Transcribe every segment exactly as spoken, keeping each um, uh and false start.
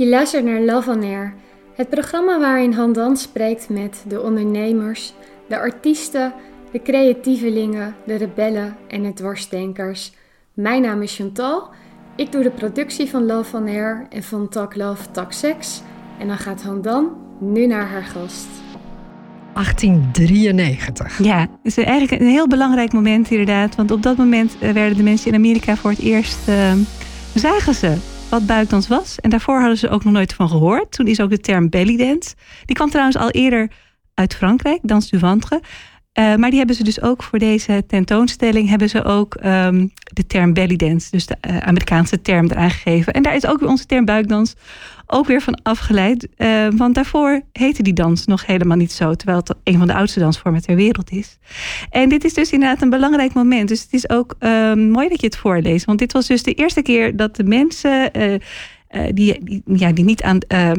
Je luistert naar Love on Air, het programma waarin Handan spreekt met de ondernemers, de artiesten, de creatievelingen, de rebellen en de dwarsdenkers. Mijn naam is Chantal, ik doe de productie van Love on Air en van Talk Love, Talk Sex. En dan gaat Handan nu naar haar gast. achttien drieënnegentig. Ja, dus eigenlijk een heel belangrijk moment inderdaad. Want op dat moment werden de mensen in Amerika voor het eerst... Uh, zagen ze wat buikdans was. En daarvoor hadden ze ook nog nooit van gehoord. Toen is ook de term bellydance. Die kwam trouwens al eerder uit Frankrijk, Danse du Ventre. Uh, maar die hebben ze dus ook voor deze tentoonstelling... hebben ze ook um, de term bellydance, dus de uh, Amerikaanse term eraan gegeven. En daar is ook weer onze term buikdans ook weer van afgeleid. Uh, want daarvoor heette die dans nog helemaal niet zo... terwijl het een van de oudste dansvormen ter wereld is. En dit is dus inderdaad een belangrijk moment. Dus het is ook um, mooi dat je het voorleest. Want dit was dus de eerste keer dat de mensen... Uh, Uh, die, die, ja, die niet aan... Uh,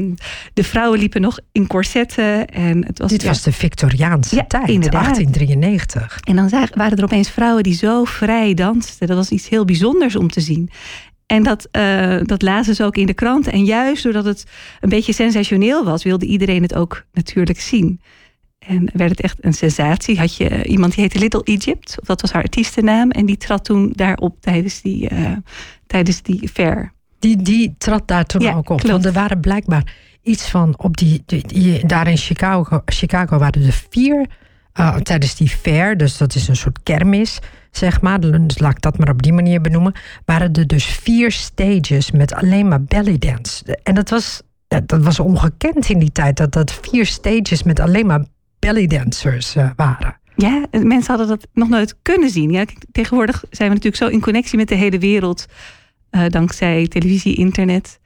de vrouwen liepen nog in corsetten. En het was, Dit ja, was de Victoriaanse ja, tijd, inderdaad. achttien drieënnegentig. En dan zagen, waren er opeens vrouwen die zo vrij dansten. Dat was iets heel bijzonders om te zien. En dat, uh, dat lazen ze ook in de krant. En juist doordat het een beetje sensationeel was... wilde iedereen het ook natuurlijk zien. En werd het echt een sensatie. Had je iemand die heette Little Egypt. Dat was haar artiestennaam. En die trad toen daarop tijdens die, uh, tijdens die fair... Die, die trad daar toen ja, ook op. Klopt. Want er waren blijkbaar iets van... Op die, die, die, daar in Chicago, Chicago waren er vier... Uh, tijdens die fair, dus dat is een soort kermis... zeg maar, dus laat ik dat maar op die manier benoemen... waren er dus vier stages met alleen maar bellydance. En dat was, dat was ongekend in die tijd... dat dat vier stages met alleen maar bellydancers uh, waren. Ja, mensen hadden dat nog nooit kunnen zien. Ja, tegenwoordig zijn we natuurlijk zo in connectie met de hele wereld... Uh, dankzij televisie, internet.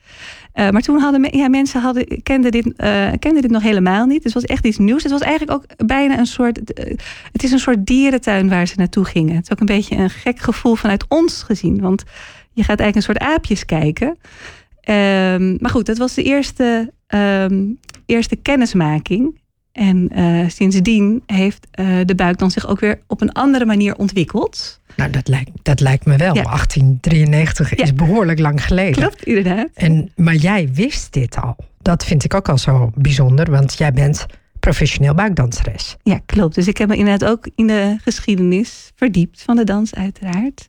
Uh, maar toen hadden me, ja, mensen hadden, kenden, dit, uh, kenden dit nog helemaal niet. Dus het was echt iets nieuws. Het was eigenlijk ook bijna een soort... Uh, het is een soort dierentuin waar ze naartoe gingen. Het is ook een beetje een gek gevoel vanuit ons gezien. Want je gaat eigenlijk een soort aapjes kijken. Um, maar goed, dat was de eerste, um, eerste kennismaking. En uh, sindsdien heeft uh, de buikdans zich ook weer op een andere manier ontwikkeld. Nou, dat lijkt, dat lijkt me wel. Ja. achttien drieënnegentig ja. is behoorlijk lang geleden. Klopt, inderdaad. En, maar jij wist dit al. Dat vind ik ook al zo bijzonder, want jij bent professioneel buikdanseres. Ja, klopt. Dus ik heb me inderdaad ook in de geschiedenis verdiept van de dans uiteraard.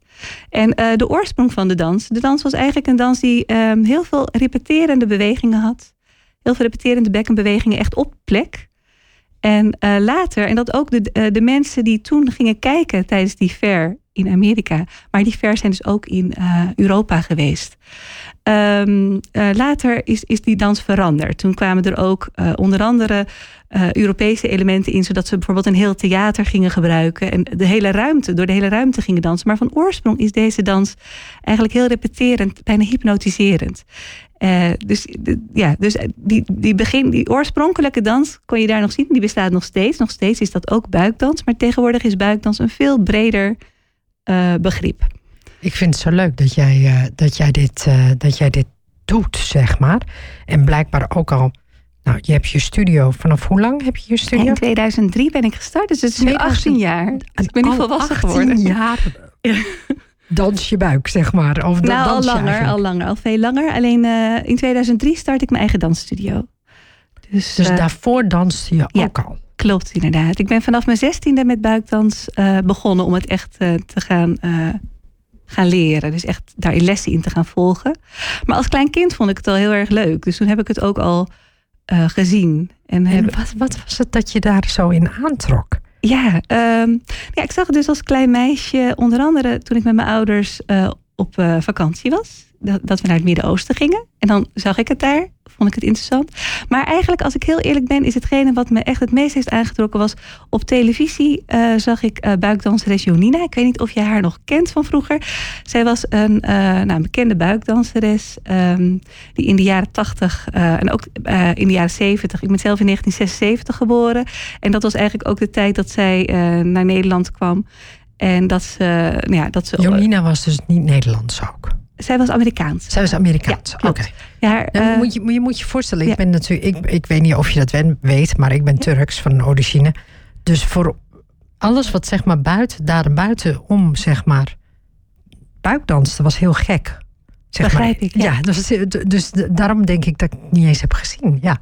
En uh, de oorsprong van de dans. De dans was eigenlijk een dans die um, heel veel repeterende bewegingen had. Heel veel repeterende bekkenbewegingen echt op plek. En uh, later, en dat ook de, uh, de mensen die toen gingen kijken tijdens die fair in Amerika. Maar die fairs zijn dus ook in uh, Europa geweest. Um, uh, later is, is die dans veranderd. Toen kwamen er ook uh, onder andere uh, Europese elementen in. Zodat ze bijvoorbeeld een heel theater gingen gebruiken. En de hele ruimte, door de hele ruimte gingen dansen. Maar van oorsprong is deze dans eigenlijk heel repeterend, bijna hypnotiserend. Uh, dus de, ja, dus die, die, begin, die oorspronkelijke dans kon je daar nog zien. Die bestaat nog steeds. Nog steeds is dat ook buikdans. Maar tegenwoordig is buikdans een veel breder uh, begrip. Ik vind het zo leuk dat jij, uh, dat, jij dit, uh, dat jij dit doet, zeg maar. En blijkbaar ook al... Nou, je hebt je studio... Vanaf hoe lang heb je je studio? In tweeduizend drie ben ik gestart. Dus het is nu achttien jaar. Dus ik ben niet volwassen geworden. achttien jaar... Dans je buik, zeg maar. Of nou, dans al langer, eigenlijk. al langer, al veel langer. Alleen uh, in tweeduizend drie start ik mijn eigen dansstudio. Dus, dus uh, daarvoor danste je ja, ook al? Klopt, inderdaad. Ik ben vanaf mijn zestiende met buikdans uh, begonnen... om het echt uh, te gaan, uh, gaan leren. Dus echt daar lessen in te gaan volgen. Maar als klein kind vond ik het al heel erg leuk. Dus toen heb ik het ook al uh, gezien. En, en heb... wat, wat was het dat je daar zo in aantrok? Ja, um, ja, ik zag het dus als klein meisje. Onder andere toen ik met mijn ouders uh, op uh, vakantie was. Dat, dat we naar het Midden-Oosten gingen. En dan zag ik het daar. Vond ik het interessant. Maar eigenlijk, als ik heel eerlijk ben... is hetgene wat me echt het meest heeft aangetrokken was... op televisie uh, zag ik uh, buikdanseres Jonina. Ik weet niet of jij haar nog kent van vroeger. Zij was een, uh, nou, een bekende buikdanseres... Um, die in de jaren tachtig uh, en ook uh, in de jaren zeventig... Ik ben zelf in negentien zesenzeventig geboren. En dat was eigenlijk ook de tijd dat zij uh, naar Nederland kwam. En dat ze... Uh, ja, dat ze Jonina was dus niet Nederlands ook? Zij was Amerikaans. Zij was Amerikaans, ja, oké. Okay. Ja, nou, uh, moet je, je moet je voorstellen, ik, ja. ben natuurlijk, ik, ik weet niet of je dat weet... maar ik ben Turks van origine. Dus voor alles wat zeg maar buiten, daarbuiten om zeg maar... buikdansen was heel gek... Zeg Begrijp maar. ik. Ja, ja dus, dus daarom denk ik dat ik het niet eens heb gezien. Ja.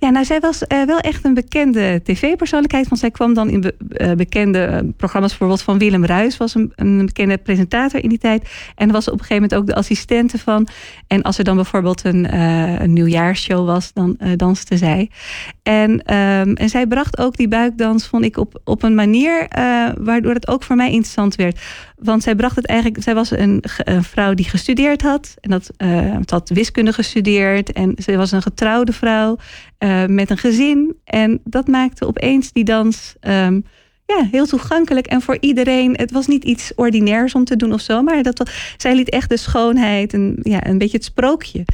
Ja, nou, zij was uh, wel echt een bekende tv-persoonlijkheid. Want zij kwam dan in be- uh, bekende uh, programma's. Bijvoorbeeld van Willem Ruis was een, een bekende presentator in die tijd. En was op een gegeven moment ook de assistente van. En als er dan bijvoorbeeld een, uh, een nieuwjaarsshow was, dan uh, danste zij. En, um, en zij bracht ook die buikdans, vond ik, op, op een manier uh, waardoor het ook voor mij interessant werd. Want zij bracht het eigenlijk. Zij was een, een vrouw die gestudeerd had. En dat uh, had wiskunde gestudeerd. En ze was een getrouwde vrouw. Uh, met een gezin. En dat maakte opeens die dans um, ja, heel toegankelijk. En voor iedereen, het was niet iets ordinairs om te doen of zo. Maar dat, zij liet echt de schoonheid en ja, een beetje het sprookje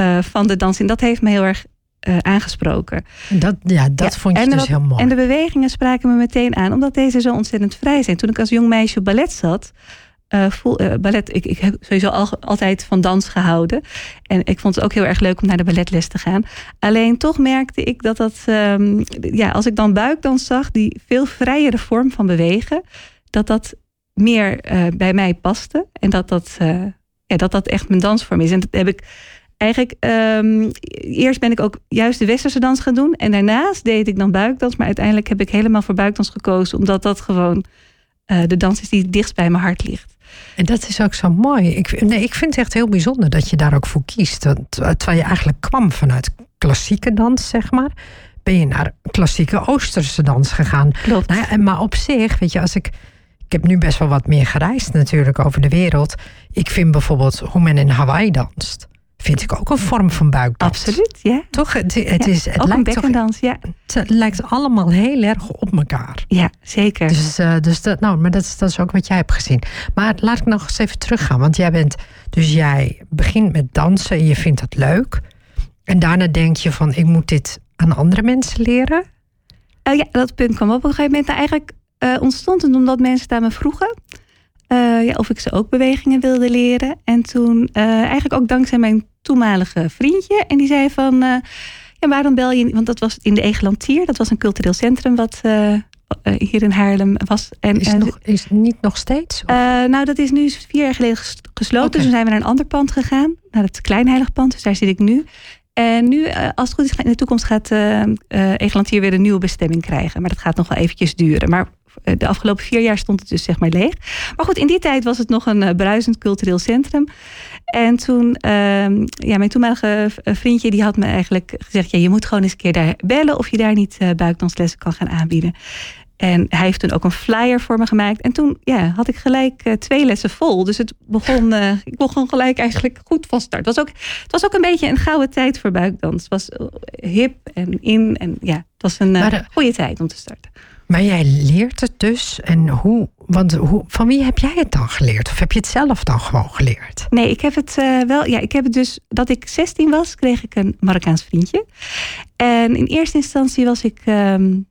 uh, van de dans. En dat heeft me heel erg uh, aangesproken. Dat, ja, dat ja, vond je dus wat, heel mooi. En de bewegingen spraken me meteen aan. Omdat deze zo ontzettend vrij zijn. Toen ik als jong meisje op ballet zat... Uh, voel, uh, ballet, ik, ik heb sowieso al, altijd van dans gehouden. En ik vond het ook heel erg leuk om naar de balletles te gaan. Alleen toch merkte ik dat dat... Um, ja, als ik dan buikdans zag, die veel vrijere vorm van bewegen... dat dat meer uh, bij mij paste. En dat dat, uh, ja, dat dat echt mijn dansvorm is. En dat heb ik eigenlijk... Um, eerst ben ik ook juist de westerse dans gaan doen. En daarnaast deed ik dan buikdans. Maar uiteindelijk heb ik helemaal voor buikdans gekozen. Omdat dat gewoon uh, de dans is die het dichtst bij mijn hart ligt. En dat is ook zo mooi. Ik, nee, ik vind het echt heel bijzonder dat je daar ook voor kiest. Want terwijl je eigenlijk kwam vanuit klassieke dans, zeg maar... ben je naar klassieke Oosterse dans gegaan. Klopt. Nou ja, maar op zich, weet je, als ik... Ik heb nu best wel wat meer gereisd natuurlijk over de wereld. Ik vind bijvoorbeeld hoe men in Hawaii danst... vind ik ook een vorm van buikdans. Absoluut, ja. Toch? Het, het ja, is, het ook lijkt een bekkendans, ja. Het lijkt allemaal heel erg op elkaar. Ja, zeker. Dus, uh, dus dat, nou, maar dat is, dat is ook wat jij hebt gezien. Maar laat ik nog eens even teruggaan. Want jij bent, dus jij begint met dansen en je vindt dat leuk. En daarna denk je van, ik moet dit aan andere mensen leren? Uh, ja, dat punt kwam op een gegeven moment. Nou, eigenlijk uh, ontstond het omdat mensen daar me vroegen... Uh, ja, of ik ze ook bewegingen wilde leren. En toen, uh, eigenlijk ook dankzij mijn toenmalige vriendje. En die zei van, uh, ja, waarom bel je... Want dat was in de Egelantier. Dat was een cultureel centrum wat uh, uh, hier in Haarlem was. En, is, uh, nog, is niet nog steeds? Uh, nou, dat is nu vier jaar geleden gesloten. Okay. Dus toen zijn we naar een ander pand gegaan. Naar het Kleinheilig pand. Dus daar zit ik nu. En nu, als het goed is, in de toekomst gaat uh, uh, Egelantier weer een nieuwe bestemming krijgen. Maar dat gaat nog wel eventjes duren. Maar de afgelopen vier jaar stond het dus zeg maar leeg. Maar goed, in die tijd was het nog een uh, bruisend cultureel centrum. En toen, uh, ja, mijn toenmalige vriendje die had me eigenlijk gezegd... Ja, je moet gewoon eens een keer daar bellen of je daar niet uh, buikdanslessen kan gaan aanbieden. En hij heeft toen ook een flyer voor me gemaakt. En toen ja, had ik gelijk uh, twee lessen vol. Dus het begon, uh, ik begon gelijk eigenlijk goed van start. Het was, ook, het was ook een beetje een gouden tijd voor buikdans. Het was hip en in. En ja, het was een uh, de... goede tijd om te starten. Maar jij leert het dus. En hoe, want hoe, van wie heb jij het dan geleerd? Of heb je het zelf dan gewoon geleerd? Nee, ik heb het uh, wel. Ja, ik heb het dus. Dat ik zestien was, kreeg ik een Marokkaans vriendje. En in eerste instantie was ik. Um,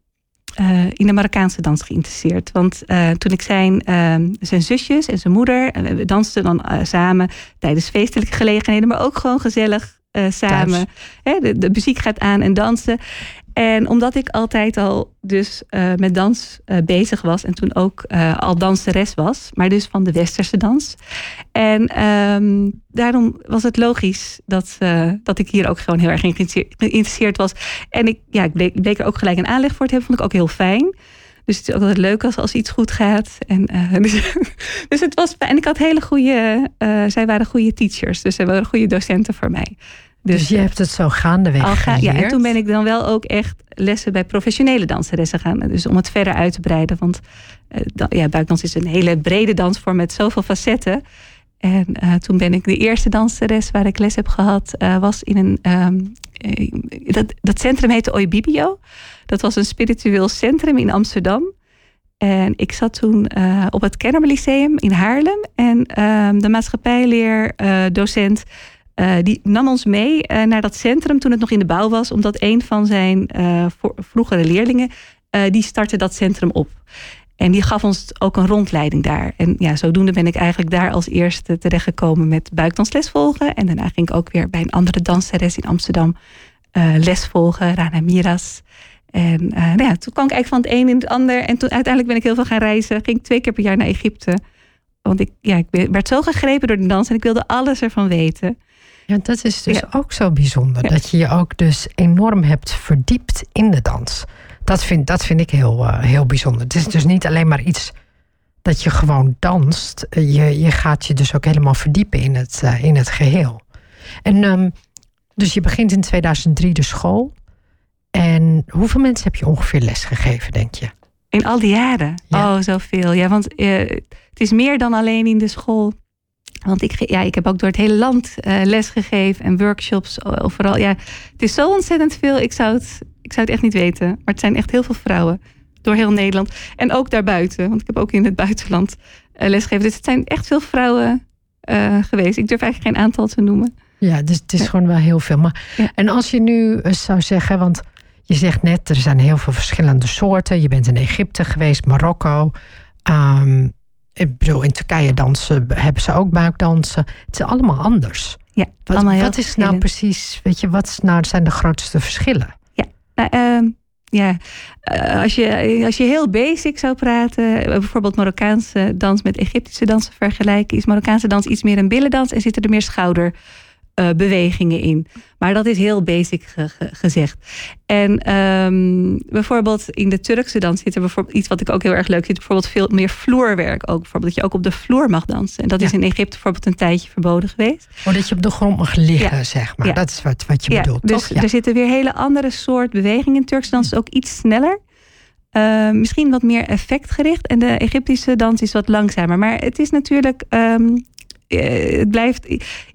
Uh, in de Marokkaanse dans geïnteresseerd. Want uh, toen ik zijn, uh, zijn zusjes en zijn moeder... en we dansten dan uh, samen tijdens feestelijke gelegenheden... maar ook gewoon gezellig uh, samen. He, de, de muziek gaat aan en dansen. En omdat ik altijd al dus uh, met dans uh, bezig was... en toen ook uh, al danseres was... maar dus van de westerse dans. En um, daarom was het logisch dat, uh, dat ik hier ook gewoon heel erg geïnteresseerd was. En ik, ja, ik bleek, bleek er ook gelijk een aanleg voor te hebben. Vond ik ook heel fijn. Dus het is ook altijd leuk als, als iets goed gaat. En, uh, dus, dus het was... En ik had hele goede... Uh, zij waren goede teachers. Dus zij waren goede docenten voor mij. Dus, dus je hebt het zo gaandeweg al ga, geleerd? Ja, en toen ben ik dan wel ook echt lessen bij professionele danseressen gaan. Dus om het verder uit te breiden. Want uh, dan, ja, buikdans is een hele brede dansvorm met zoveel facetten. En uh, toen ben ik de eerste danseres waar ik les heb gehad... Uh, was in een... Um, uh, dat, dat centrum heette Oibibio. Dat was een spiritueel centrum in Amsterdam. En ik zat toen uh, op het Kennemer Lyceum in Haarlem. En um, de maatschappijleerdocent... Uh, Uh, die nam ons mee uh, naar dat centrum toen het nog in de bouw was. Omdat een van zijn uh, voor, vroegere leerlingen, uh, die startte dat centrum op. En die gaf ons ook een rondleiding daar. En ja, zodoende ben ik eigenlijk daar als eerste terechtgekomen met buikdansles volgen. En daarna ging ik ook weer bij een andere danseres in Amsterdam uh, les volgen, Rana Miras. En uh, nou ja, toen kwam ik eigenlijk van het een in het ander. En toen uiteindelijk ben ik heel veel gaan reizen. Ging ik twee keer per jaar naar Egypte. Want ik, ja, ik werd zo gegrepen door de dans en ik wilde alles ervan weten. Ja, dat is dus ja. ook zo bijzonder. Ja. Dat je je ook dus enorm hebt verdiept in de dans. Dat vind, dat vind ik heel, uh, heel bijzonder. Het is dus niet alleen maar iets dat je gewoon danst. Je, je gaat je dus ook helemaal verdiepen in het, uh, in het geheel. En um, dus je begint in tweeduizend drie de school. En hoeveel mensen heb je ongeveer les gegeven, denk je? In al die jaren? Ja. Oh, zoveel. Ja, want uh, het is meer dan alleen in de school. Want ik, ge- ja, ik heb ook door het hele land uh, les gegeven en workshops overal. Ja, het is zo ontzettend veel. Ik zou het, ik zou het echt niet weten. Maar het zijn echt heel veel vrouwen door heel Nederland. En ook daarbuiten. Want ik heb ook in het buitenland uh, les gegeven. Dus het zijn echt veel vrouwen uh, geweest. Ik durf eigenlijk geen aantal te noemen. Ja, dus het is ja. gewoon wel heel veel. Maar, ja. En als je nu uh, zou zeggen... want je zegt net, er zijn heel veel verschillende soorten. Je bent in Egypte geweest, Marokko. Um, ik bedoel, in Turkije dansen, hebben ze ook buikdansen. Het is allemaal anders. Ja, wat, allemaal heel wat is nou precies, weet je, wat nou zijn de grootste verschillen? Ja, nou, uh, ja. Uh, als, je, als je heel basic zou praten, bijvoorbeeld Marokkaanse dans met Egyptische dansen vergelijken, is Marokkaanse dans iets meer een billendans en zitten er meer schouder. Uh, bewegingen in. Maar dat is heel basic ge- ge- gezegd. En um, bijvoorbeeld in de Turkse dans zit er bijvoorbeeld iets wat ik ook heel erg leuk vind. Bijvoorbeeld veel meer vloerwerk ook. Bijvoorbeeld dat je ook op de vloer mag dansen. En dat ja. is in Egypte bijvoorbeeld een tijdje verboden geweest. Oh, dat je op de grond mag liggen, ja. zeg maar. Ja. Dat is wat, wat je ja. bedoelt, dus toch? Ja. Er zitten weer hele andere soort bewegingen in Turkse dans. Is ook iets sneller. Uh, misschien wat meer effectgericht. En de Egyptische dans is wat langzamer. Maar het is natuurlijk... Um, Het blijft,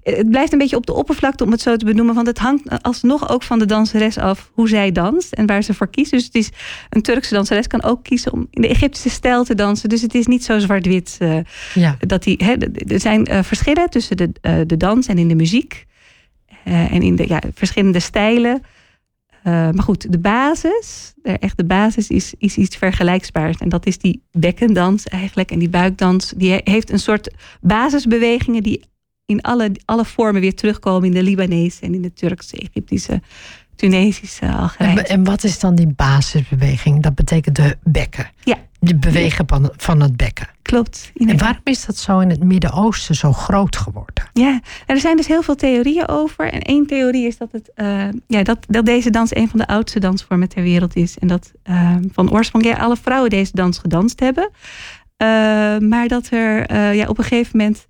het blijft een beetje op de oppervlakte om het zo te benoemen. Want het hangt alsnog ook van de danseres af hoe zij danst en waar ze voor kiest. Dus het is, een Turkse danseres kan ook kiezen om in de Egyptische stijl te dansen. Dus het is niet zo zwart-wit. Uh, ja. dat die, he, er zijn uh, verschillen tussen de, uh, de dans en in de muziek. Uh, en in de ja, verschillende stijlen. Uh, maar goed, de basis, de, echt de basis is, is iets vergelijkbaars. En dat is die bekkendans eigenlijk. En die buikdans, die heeft een soort basisbewegingen... die in alle, alle vormen weer terugkomen in de Libanese... en in de Turkse, Egyptische, Tunesische, Algerijnse. En, en wat is dan die basisbeweging? Dat betekent de bekken. Ja. De bewegen van, van het bekken. Klopt. Inderdaad. En waarom is dat zo in het Midden-Oosten zo groot geworden? Ja, er zijn dus heel veel theorieën over. En één theorie is dat, het, uh, ja, dat, dat deze dans een van de oudste dansvormen ter wereld is. En dat uh, van oorsprong ja, alle vrouwen deze dans gedanst hebben. Uh, maar dat er uh, ja, op een gegeven moment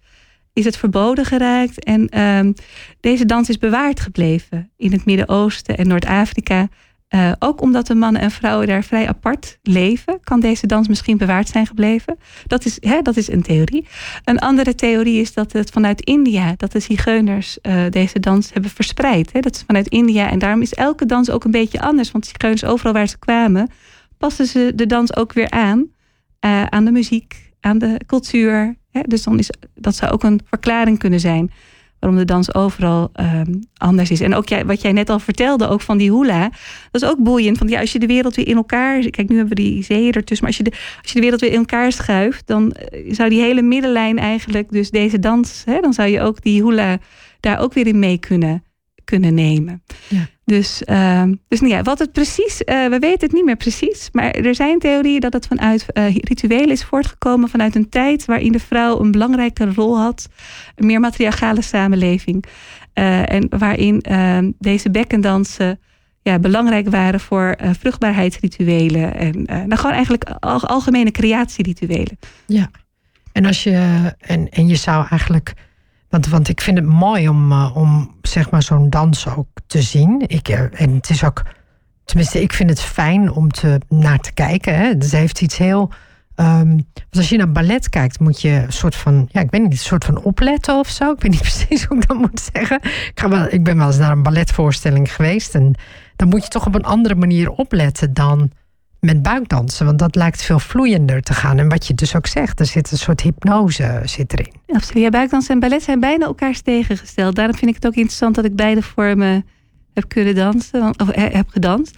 is het verboden geraakt. En uh, deze dans is bewaard gebleven in het Midden-Oosten en Noord-Afrika... Uh, ook omdat de mannen en vrouwen daar vrij apart leven... kan deze dans misschien bewaard zijn gebleven. Dat is, hè, dat is een theorie. Een andere theorie is dat het vanuit India... dat de zigeuners uh, deze dans hebben verspreid. Hè. Dat is vanuit India. En daarom is elke dans ook een beetje anders. Want zigeuners overal waar ze kwamen... passen ze de dans ook weer aan. Uh, aan de muziek, aan de cultuur. Hè. Dus dan is, dat zou ook een verklaring kunnen zijn... waarom de dans overal um, anders is. En ook jij, wat jij net al vertelde, ook van die hula... dat is ook boeiend. Want ja, als je de wereld weer in elkaar... Kijk, nu hebben we die zeeën ertussen... maar als je, de, als je de wereld weer in elkaar schuift... dan uh, zou die hele middenlijn eigenlijk... dus deze dans, hè, dan zou je ook die hula... daar ook weer in mee kunnen, kunnen nemen. Ja. Dus, uh, dus nou ja, wat het precies... Uh, we weten het niet meer precies... maar er zijn theorieën dat het vanuit uh, rituelen is voortgekomen... vanuit een tijd waarin de vrouw een belangrijke rol had... een meer matriarchale samenleving... Uh, en waarin uh, deze bekkendansen ja, belangrijk waren... voor uh, vruchtbaarheidsrituelen... en uh, nou, gewoon eigenlijk al, algemene creatierituelen. Ja, en als je... en, en je zou eigenlijk... Want, want ik vind het mooi om, uh, om zeg maar zo'n dans ook te zien. Ik, uh, en het is ook, tenminste, ik vind het fijn om te, naar te kijken. Hè. Het heeft iets heel. Um, want als je naar ballet kijkt, moet je een soort van. Ja, ik weet niet, een soort van opletten of zo. Ik weet niet precies hoe ik dat moet zeggen. Ik, ga wel, ik ben wel eens naar een balletvoorstelling geweest. En dan moet je toch op een andere manier opletten dan met buikdansen. Want dat lijkt veel vloeiender te gaan. En wat je dus ook zegt, er zit een soort hypnose zit erin. Absoluut. Ja, buikdansen en ballet zijn bijna elkaars tegengesteld. Daarom vind ik het ook interessant dat ik beide vormen heb kunnen dansen. Of heb gedanst.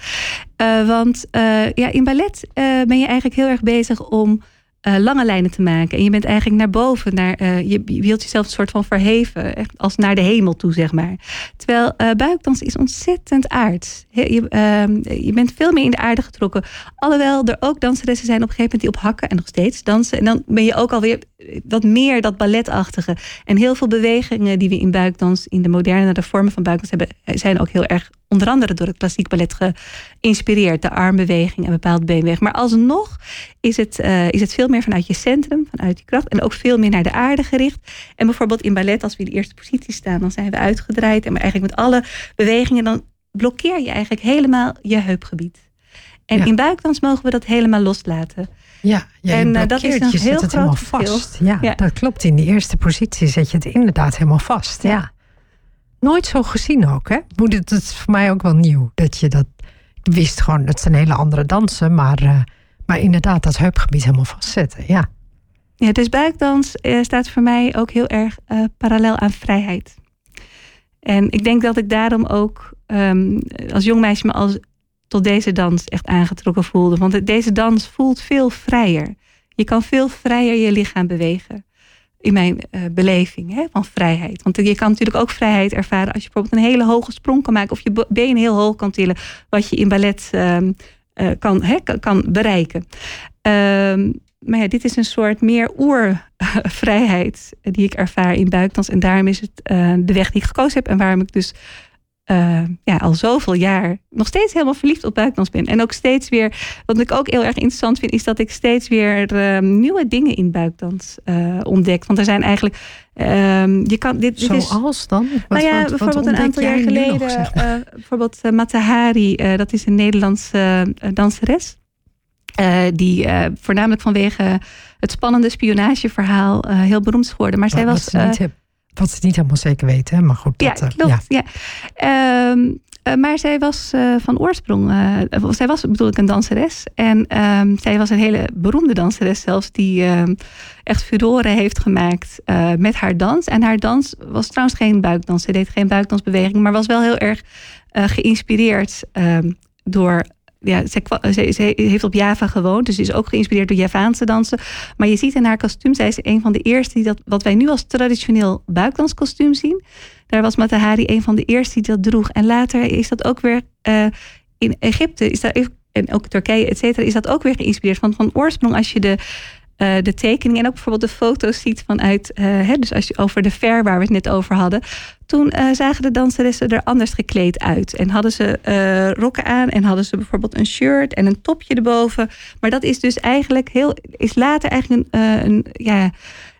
Uh, want uh, ja, in ballet uh, ben je eigenlijk heel erg bezig om uh, lange lijnen te maken. En je bent eigenlijk naar boven. Naar, uh, je wilt jezelf een soort van verheven. Echt als naar de hemel toe, zeg maar. Terwijl uh, buikdansen is ontzettend aards. He, je, uh, je bent veel meer in de aarde getrokken. Alhoewel er ook danseressen zijn op een gegeven moment die op hakken en nog steeds dansen. En dan ben je ook alweer dat meer, dat balletachtige. En heel veel bewegingen die we in buikdans, in de moderne de vormen van buikdans hebben, zijn ook heel erg onder andere door het klassiek ballet geïnspireerd. De armbeweging en bepaald beenweg. Maar alsnog is het, uh, is het veel meer vanuit je centrum, vanuit je kracht. En ook veel meer naar de aarde gericht. En bijvoorbeeld in ballet, als we in de eerste positie staan, dan zijn we uitgedraaid. En eigenlijk met alle bewegingen, dan blokkeer je eigenlijk helemaal je heupgebied. En ja. in buikdans mogen we dat helemaal loslaten. Ja, ja en, uh, dat is een je heel zet het groot helemaal vast. Ja, ja, dat klopt. In die eerste positie zet je het inderdaad helemaal vast. Ja. ja. Nooit zo gezien ook, hè? Dat is voor mij ook wel nieuw. Dat je dat wist gewoon, dat zijn hele andere dansen. Maar, uh, maar inderdaad, dat heupgebied helemaal vastzetten. Ja, ja dus buikdans uh, staat voor mij ook heel erg uh, parallel aan vrijheid. En ik denk dat ik daarom ook um, als jong meisje me als... tot deze dans echt aangetrokken voelde. Want deze dans voelt veel vrijer. Je kan veel vrijer je lichaam bewegen. In mijn uh, beleving hè, van vrijheid. Want je kan natuurlijk ook vrijheid ervaren als je bijvoorbeeld een hele hoge sprong kan maken. Of je been heel hoog kan tillen. Wat je in ballet uh, uh, kan, hè, kan, kan bereiken. Um, maar ja, dit is een soort meer oervrijheid die ik ervaar in buikdans. En daarom is het uh, de weg die ik gekozen heb. En waarom ik dus... Uh, ja, al zoveel jaar nog steeds helemaal verliefd op buikdans ben. En ook steeds weer, wat ik ook heel erg interessant vind... is dat ik steeds weer uh, nieuwe dingen in buikdans uh, ontdek. Want er zijn eigenlijk... Uh, je kan, dit, dit Zoals is, dan? Wat, nou ja, wat, bijvoorbeeld wat een aantal jaar geleden... Nog, zeg maar. uh, bijvoorbeeld uh, Mata Hari, uh, dat is een Nederlandse uh, danseres... Uh, die uh, voornamelijk vanwege het spannende spionageverhaal... Uh, heel beroemd is geworden. Maar wat, zij was... Wat ze niet uh, Wat ze niet helemaal zeker weten, hè? Maar goed. Dat, ja, klopt. Ja. Ja. Uh, uh, maar zij was uh, van oorsprong... Uh, zij was, bedoel ik, een danseres. En uh, zij was een hele beroemde danseres zelfs... die uh, echt furore heeft gemaakt uh, met haar dans. En haar dans was trouwens geen buikdans. Ze deed geen buikdansbeweging, maar was wel heel erg uh, geïnspireerd uh, door... Ja, ze, ze, ze heeft op Java gewoond, dus is ook geïnspireerd door Javaanse dansen. Maar je ziet in haar kostuum, zij is een van de eerste die dat, wat wij nu als traditioneel buikdanskostuum zien. Daar was Mata Hari een van de eerste die dat droeg. En later is dat ook weer uh, in Egypte is dat, en ook Turkije, et cetera, is dat ook weer geïnspireerd. Want van oorsprong, als je de, uh, de tekeningen en ook bijvoorbeeld de foto's ziet vanuit, uh, hè, dus als je over de fair waar we het net over hadden. Toen uh, zagen de danseressen er anders gekleed uit. En hadden ze uh, rokken aan en hadden ze bijvoorbeeld een shirt en een topje erboven. Maar dat is dus eigenlijk heel, is later eigenlijk een, uh, een, ja,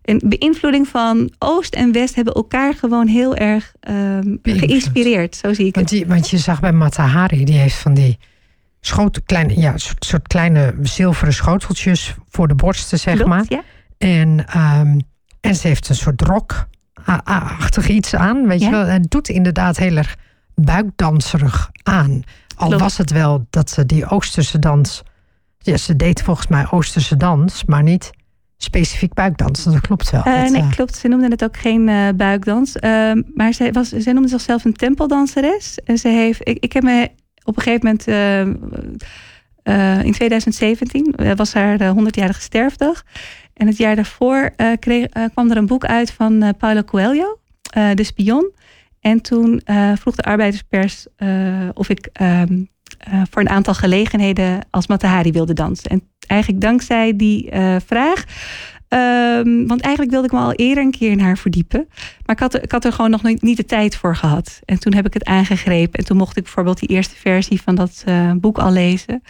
een beïnvloeding van Oost en West hebben elkaar gewoon heel erg um, geïnspireerd. Zo zie ik want die, het. Want je zag bij Mata Hari, die heeft van die schoten, kleine, ja, soort, soort kleine zilveren schoteltjes voor de borsten, zeg Klopt, maar. Ja. En, um, en ze heeft een soort rok. Achtig iets aan, weet ja. je wel. En doet inderdaad heel erg buikdanserig aan. Al Klopt. Was het wel dat ze die Oosterse dans... Ja, ze deed volgens mij Oosterse dans, maar niet... specifiek buikdans, dat klopt wel. Uh, nee, klopt. Ze noemde het ook geen uh, buikdans. Uh, maar zij, was, zij noemde zichzelf een tempeldanseres. En ze heeft... Ik, ik heb me op een gegeven moment... Uh, uh, in twintig zeventien was haar uh, honderdjarige sterfdag... En het jaar daarvoor uh, kreeg, uh, kwam er een boek uit van uh, Paulo Coelho, uh, De Spion. En toen uh, vroeg de arbeiderspers uh, of ik uh, uh, voor een aantal gelegenheden als Mata Hari wilde dansen. En eigenlijk dankzij die uh, vraag, um, want eigenlijk wilde ik me al eerder een keer in haar verdiepen. Maar ik had, ik had er gewoon nog niet de tijd voor gehad. En toen heb ik het aangegrepen. En toen mocht ik bijvoorbeeld die eerste versie van dat uh, boek al lezen.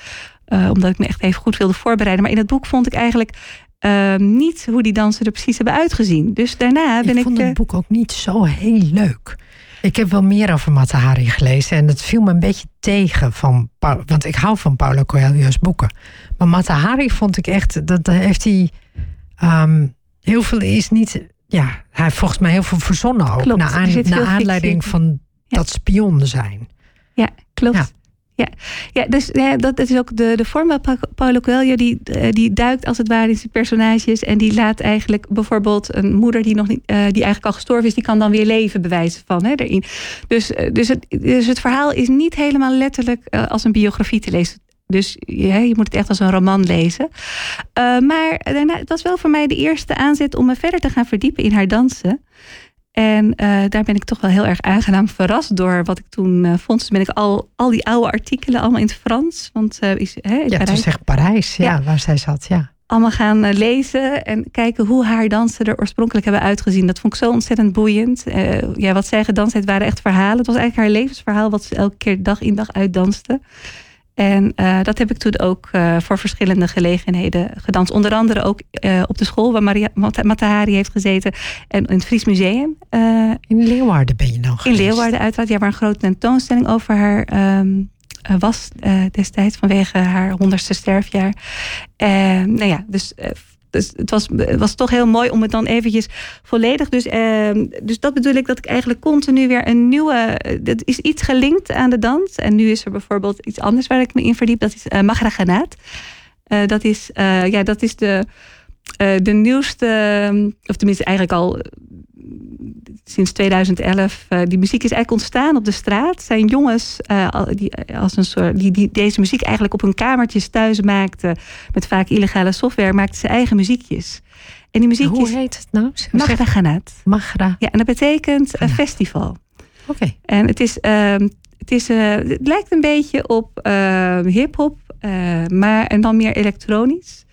Uh, omdat ik me echt even goed wilde voorbereiden. Maar in dat boek vond ik eigenlijk... Uh, niet hoe die dansen er precies hebben uitgezien. Dus daarna ben ik... Ik vond het uh... boek ook niet zo heel leuk. Ik heb wel meer over Mata Hari gelezen... en het viel me een beetje tegen van... want ik hou van Paulo Coelho's boeken. Maar Mata Hari vond ik echt... dat heeft hij... Um, heel veel is niet... ja, hij heeft volgens mij heel veel verzonnen ook... Klopt, naar, aan, naar aanleiding van ja. dat spion zijn. Ja, klopt. Ja. Ja, ja, dus ja, dat, dat is ook de, de vorm van Paulo Coelho. Die, die duikt als het ware in zijn personages. En die laat eigenlijk bijvoorbeeld een moeder die nog niet, uh, die eigenlijk al gestorven is, die kan dan weer leven bewijzen van hè, erin. Dus, dus, het, dus het verhaal is niet helemaal letterlijk uh, als een biografie te lezen. Dus ja, je moet het echt als een roman lezen. Uh, maar daarna, het was wel voor mij de eerste aanzet om me verder te gaan verdiepen in haar dansen. En uh, daar ben ik toch wel heel erg aangenaam verrast door wat ik toen uh, vond. Dus ben ik al, al die oude artikelen allemaal in het Frans. Want uh, is, hè, in ja, Parijs. Toen zegt Parijs, ja, ja, waar zij zat. Ja. allemaal gaan lezen en kijken hoe haar dansen er oorspronkelijk hebben uitgezien. Dat vond ik zo ontzettend boeiend. Uh, ja, wat zij gedanst heeft waren echt verhalen. Het was eigenlijk haar levensverhaal wat ze elke keer dag in dag uit danste. En uh, dat heb ik toen ook uh, voor verschillende gelegenheden gedanst. Onder andere ook uh, op de school waar Maria, Mata, Mata Hari heeft gezeten. En in het Fries Museum. Uh, in Leeuwarden ben je nou geweest? In Leeuwarden uiteraard. Ja, waar een grote tentoonstelling over haar um, was uh, destijds. Vanwege haar honderdste sterfjaar. Uh, nou ja, dus... Uh, Dus het was, het was toch heel mooi om het dan eventjes volledig... Dus, eh, dus dat bedoel ik, dat ik eigenlijk continu weer een nieuwe... Dat is iets gelinkt aan de dans. En nu is er bijvoorbeeld iets anders waar ik me in verdiep. Dat is uh, Mahraganat. Uh, dat is, uh, ja, dat is de, uh, de nieuwste... Of tenminste eigenlijk al... Sinds tweeduizend elf, uh, die muziek is eigenlijk ontstaan op de straat. Zijn jongens uh, die, als een soort, die, die deze muziek eigenlijk op hun kamertjes thuis maakten... met vaak illegale software, maakten ze eigen muziekjes. En die muziekjes, hoe heet het nou? Mahraganat. Magra. Ja, en dat betekent uh, festival. Oké. Okay. En het is, uh, het, is uh, het lijkt een beetje op uh, hiphop, uh, maar en dan meer elektronisch...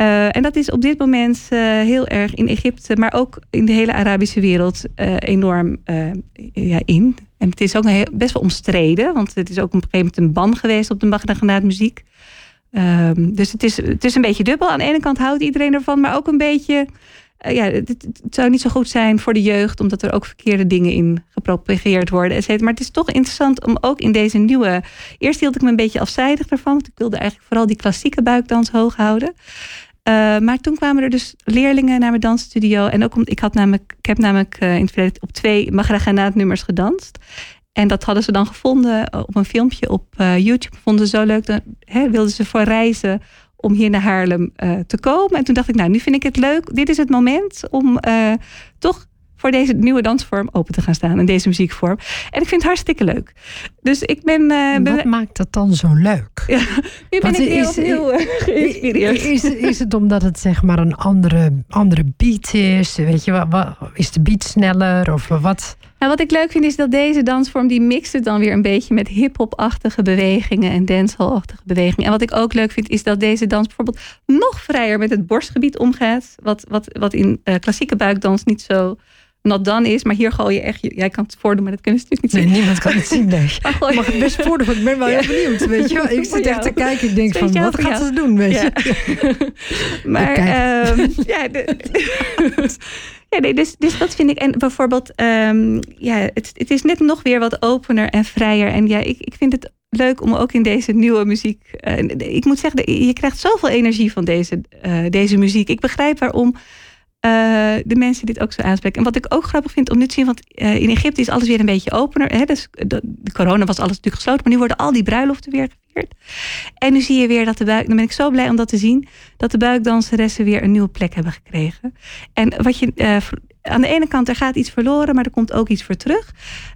Uh, en dat is op dit moment uh, heel erg in Egypte... maar ook in de hele Arabische wereld uh, enorm uh, ja, in. En het is ook heel, best wel omstreden... want het is ook op een gegeven moment een ban geweest... op de Mahraganat-muziek. Uh, dus het is, het is een beetje dubbel. Aan de ene kant houdt iedereen ervan... maar ook een beetje... Uh, ja, het, het zou niet zo goed zijn voor de jeugd... omdat er ook verkeerde dingen in gepropageerd worden. Et cetera. Maar het is toch interessant om ook in deze nieuwe... Eerst hield ik me een beetje afzijdig ervan... want ik wilde eigenlijk vooral die klassieke buikdans hoog houden... Uh, maar toen kwamen er dus leerlingen naar mijn dansstudio. En ook om, ik, had namelijk, ik heb namelijk uh, in het verleden op twee Mahraganat nummers gedanst. En dat hadden ze dan gevonden op een filmpje op uh, YouTube. Vonden ze zo leuk. Dan, hè, wilden ze voor reizen om hier naar Haarlem uh, te komen. En toen dacht ik, nou, nu vind ik het leuk. Dit is het moment om uh, toch voor deze nieuwe dansvorm open te gaan staan. En deze muziekvorm. En ik vind het hartstikke leuk. Dus ik ben... Uh, wat ben... maakt dat dan zo leuk? Ja, nu ben ik heel, heel geïnspireerd. Is, is het omdat het zeg maar een andere, andere beat is? Weet je, wat, wat, is de beat sneller? Of wat? Nou, wat ik leuk vind is dat deze dansvorm... die mixt het dan weer een beetje met hiphop-achtige bewegingen... en dancehall-achtige bewegingen. En wat ik ook leuk vind is dat deze dans bijvoorbeeld... nog vrijer met het borstgebied omgaat. Wat, wat, wat in uh, klassieke buikdans niet zo... Not done is, maar hier gooi je echt... Jij kan het voordoen, maar dat kunnen ze natuurlijk niet zien. Nee, niemand kan het zien, nee. Je mag het best voordoen, want ik ben wel heel benieuwd. Weet je wel? Ik zit echt te kijken, ik denk van... Wat gaat ze doen, weet je? Ja. Maar, um, ja... De, ja nee, dus, dus dat vind ik... En bijvoorbeeld, um, ja, het, het is net nog weer wat opener en vrijer. En ja, ik, ik vind het leuk om ook in deze nieuwe muziek... Uh, ik moet zeggen, je krijgt zoveel energie van deze, uh, deze muziek. Ik begrijp waarom... Uh, de mensen dit ook zo aanspreken. En wat ik ook grappig vind om nu te zien... want uh, in Egypte is alles weer een beetje opener. Hè? Dus de, de corona was alles natuurlijk gesloten... maar nu worden al die bruiloften weer gevierd. En nu zie je weer dat de buik... dan ben ik zo blij om dat te zien... dat de buikdanseressen weer een nieuwe plek hebben gekregen. En wat je... Uh, aan de ene kant, er gaat iets verloren... maar er komt ook iets voor terug.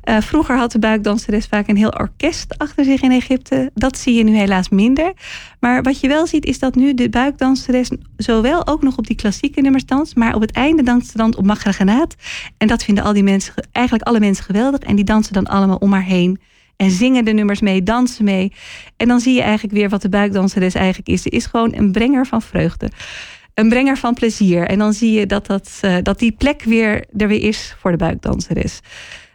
Uh, vroeger had de buikdanseres vaak een heel orkest achter zich in Egypte. Dat zie je nu helaas minder. Maar wat je wel ziet, is dat nu de buikdanseres... zowel ook nog op die klassieke nummers danst... maar op het einde danst ze dan op Mahraganat. En dat vinden al die mensen, eigenlijk alle mensen geweldig. En die dansen dan allemaal om haar heen. En zingen de nummers mee, dansen mee. En dan zie je eigenlijk weer wat de buikdanseres eigenlijk is. Ze is gewoon een brenger van vreugde. Een brenger van plezier. En dan zie je dat, dat, uh, dat die plek weer er weer is voor de buikdanseres.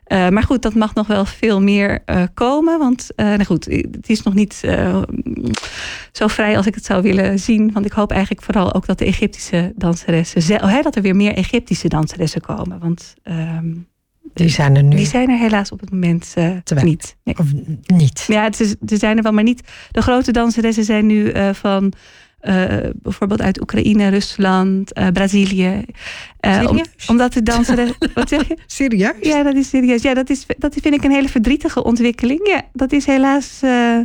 Uh, maar goed, dat mag nog wel veel meer uh, komen. Want uh, nou goed, het is nog niet uh, zo vrij als ik het zou willen zien. Want ik hoop eigenlijk vooral ook dat de Egyptische danseressen... Zelf, hè, dat er weer meer Egyptische danseressen komen. Want uh, die zijn er nu. Die zijn er helaas op het moment uh, niet. Nee. Of niet. Ja, ze zijn er wel, maar niet. De grote danseressen zijn nu uh, van... Uh, bijvoorbeeld uit Oekraïne, Rusland, uh, Brazilië. Uh, om, omdat de danseres... Wat zeg je? Serieus? Ja, dat is serieus. Ja, dat, is, dat vind ik een hele verdrietige ontwikkeling. Ja, dat is helaas... Uh,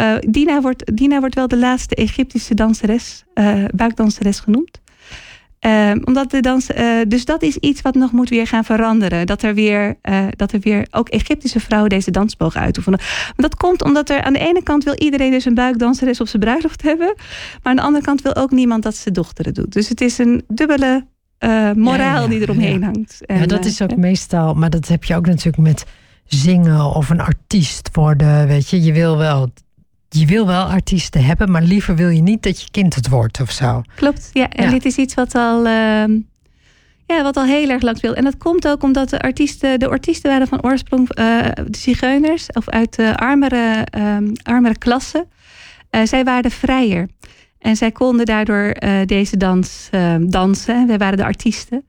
uh, Dina, wordt, Dina wordt wel de laatste Egyptische danseres, uh, buikdanseres genoemd. Uh, omdat de dans, uh, dus dat is iets wat nog moet weer gaan veranderen. Dat er weer, uh, dat er weer ook Egyptische vrouwen deze dansboog uitoefenen. Maar dat komt omdat er aan de ene kant wil iedereen dus een buikdanseres op zijn bruiloft hebben. Maar aan de andere kant wil ook niemand dat zijn dochteren doet. Dus het is een dubbele uh, moraal ja, ja, die eromheen ja. hangt. En, ja, dat is ook uh, meestal, maar dat heb je ook natuurlijk met zingen of een artiest worden. Weet je, je wil wel je wil wel artiesten hebben, maar liever wil je niet dat je kind het wordt of zo. Klopt, ja. En ja. dit is iets wat al, uh, ja, wat al heel erg lang speelt. En dat komt ook omdat de artiesten, de artiesten waren van oorsprong uh, de zigeuners, of uit de armere, um, armere klassen. Uh, zij waren vrijer. En zij konden daardoor uh, deze dans uh, dansen. Wij waren de artiesten.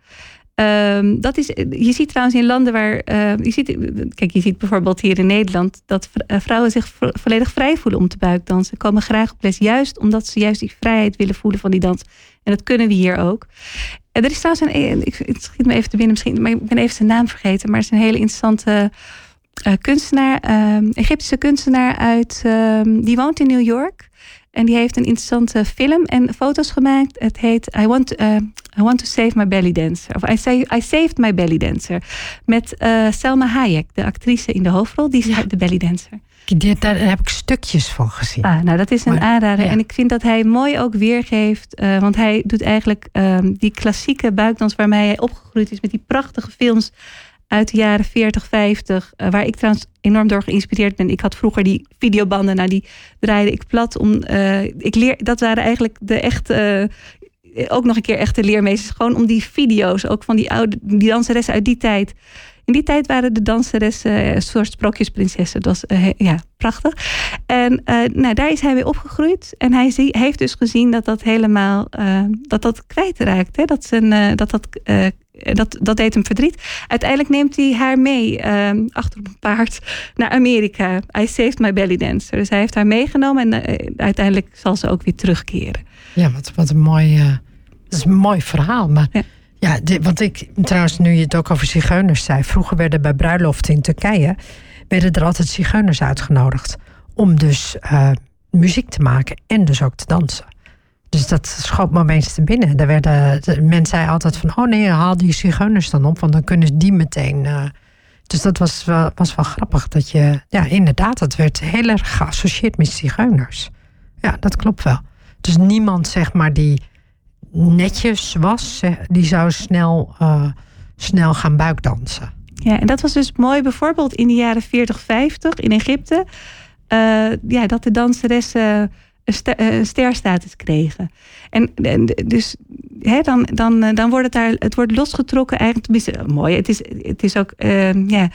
Um, dat is, je ziet trouwens in landen waar... Uh, je ziet, kijk, je ziet bijvoorbeeld hier in Nederland... dat vrouwen zich vo- volledig vrij voelen om te buikdansen. Komen graag op les, juist omdat ze juist die vrijheid willen voelen van die dans. En dat kunnen we hier ook. En er is trouwens een... Ik, het schiet me even te binnen misschien, maar ik ben even zijn naam vergeten. Maar het is een hele interessante uh, kunstenaar. Uh, Egyptische kunstenaar uit... Uh, die woont in New York... En die heeft een interessante film en foto's gemaakt. Het heet I Want, uh, I want to Save My Belly Dancer. Of I, save, I Saved My Belly Dancer. Met uh, Selma Hayek, de actrice in de hoofdrol. Die is ja. de belly dancer. Die, daar heb ik stukjes van gezien. Ah, nou, dat is een maar, aanrader. Ja. En ik vind dat hij mooi ook weergeeft. Uh, want hij doet eigenlijk um, die klassieke buikdans... waarmee hij opgegroeid is met die prachtige films... uit de jaren veertig, vijftig, waar ik trouwens enorm door geïnspireerd ben. Ik had vroeger die videobanden, nou die draaide ik plat om. Uh, ik leer, dat waren eigenlijk de echte, uh, ook nog een keer echte leermeesters. Gewoon om die video's, ook van die oude, die danseressen uit die tijd. In die tijd waren de danseressen een soort sprookjesprinsessen. Dat was uh, ja, prachtig. En uh, nou, daar is hij mee opgegroeid. En hij zie, heeft dus gezien dat dat helemaal uh, dat dat kwijtraakt. Hè? Dat zijn, uh, dat, dat, uh, dat, dat deed hem verdriet. Uiteindelijk neemt hij haar mee, uh, achter op een paard, naar Amerika. I saved my belly dancer. Dus hij heeft haar meegenomen. En uh, uiteindelijk zal ze ook weer terugkeren. Ja, wat, wat een mooi, uh, dat is een mooi verhaal. Maar... Ja. Ja, want ik, trouwens, nu je het ook over zigeuners zei... vroeger werden bij bruiloften in Turkije... werden er altijd zigeuners uitgenodigd... om dus uh, muziek te maken en dus ook te dansen. Dus dat schoot me opeens te binnen. Daar werden, de, men zei altijd van... oh nee, haal die zigeuners dan op, want dan kunnen die meteen... Uh, dus dat was wel, was wel grappig dat je... Ja, inderdaad, dat werd heel erg geassocieerd met zigeuners. Ja, dat klopt wel. Dus niemand, zeg maar, die... netjes was, die zou snel, uh, snel gaan buikdansen. Ja, en dat was dus mooi bijvoorbeeld in de jaren veertig, vijftig in Egypte. Uh, ja, dat de danseressen een, ster, een sterstatus kregen. En, en dus hè, dan, dan, dan wordt het daar, het wordt losgetrokken eigenlijk. Mooi, het is, het is ook, ja... Uh, yeah.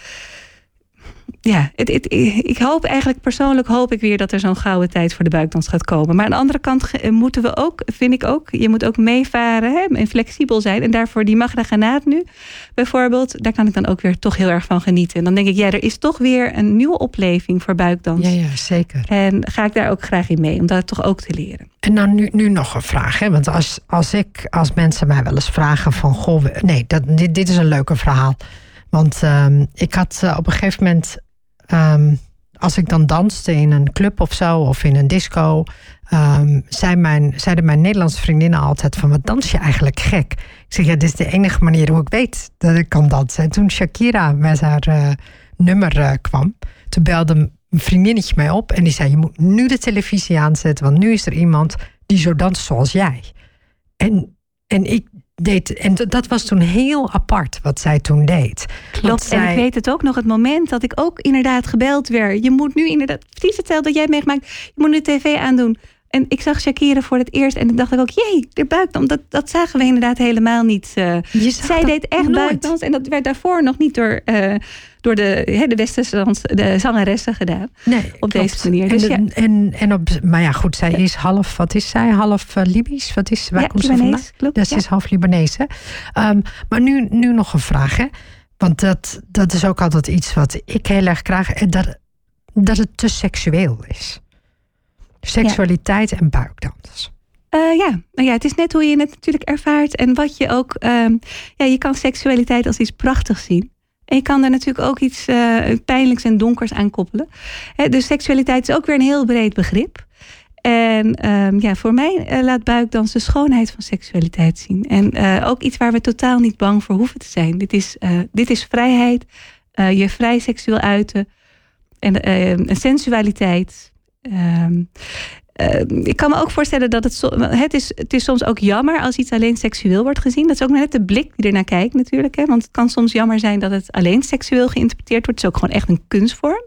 Ja, het, het, ik hoop eigenlijk, persoonlijk hoop ik weer... dat er zo'n gouden tijd voor de buikdans gaat komen. Maar aan de andere kant moeten we ook, vind ik ook... je moet ook meevaren, hè, en flexibel zijn. En daarvoor die Mahraganat nu, bijvoorbeeld... daar kan ik dan ook weer toch heel erg van genieten. En dan denk ik, ja, er is toch weer een nieuwe opleving voor buikdans. Ja, ja, zeker. En ga ik daar ook graag in mee, om dat toch ook te leren. En dan nu, nu nog een vraag, hè? Want als, als, ik, als mensen mij wel eens vragen van... goh, nee, dat, dit, dit is een leuke verhaal. Want um, ik had uh, op een gegeven moment... Um, als ik dan danste in een club of zo, of in een disco... Um, zei mijn, zeiden mijn Nederlandse vriendinnen altijd van... wat dans je eigenlijk gek? Ik zeg, ja, dit is de enige manier hoe ik weet dat ik kan dansen. En toen Shakira met haar uh, nummer uh, kwam... toen belde een vriendinnetje mij op en die zei... je moet nu de televisie aanzetten, want nu is er iemand... die zo danst zoals jij. En, en ik... Deed, en dat was toen heel apart wat zij toen deed. Klopt, zij... en ik weet het ook nog, het moment dat ik ook inderdaad gebeld werd. Je moet nu inderdaad, precies hetzelfde dat jij hebt meegemaakt... je moet nu tv aandoen. En ik zag Shakira voor het eerst en toen dacht ik ook... jee, de buikdans, dat, dat zagen we inderdaad helemaal niet. Zij deed echt buikdans en dat werd daarvoor nog niet door... Uh, door de, he, de westerse de zangeressen gedaan. Nee, op klopt. Deze manier. Dus en, ja. en, en op, maar ja, goed, zij ja. is half, wat is zij? Half uh, Libisch? Wat is, waar ja, komt Libanees, ze vandaan? Klopt, dat ja. is half Libanees, hè? Um, maar nu, nu nog een vraag, hè? Want dat, dat is ook altijd iets wat ik heel erg graag... dat, dat het te seksueel is. Seksualiteit ja. en buikdans. Uh, ja. Nou ja, het is net hoe je het natuurlijk ervaart. En wat je ook... Um, ja, je kan seksualiteit als iets prachtigs zien. En je kan daar natuurlijk ook iets uh, pijnlijks en donkers aan koppelen. He, dus seksualiteit is ook weer een heel breed begrip. En um, ja, voor mij uh, laat buikdans de schoonheid van seksualiteit zien. En uh, ook iets waar we totaal niet bang voor hoeven te zijn. Dit is, uh, dit is vrijheid, uh, je vrij seksueel uiten en uh, sensualiteit... Um, Uh, ik kan me ook voorstellen dat het, so- het, is, het is soms ook jammer als iets alleen seksueel wordt gezien. Dat is ook net de blik die ernaar kijkt natuurlijk. Hè? Want het kan soms jammer zijn dat het alleen seksueel geïnterpreteerd wordt. Het is ook gewoon echt een kunstvorm.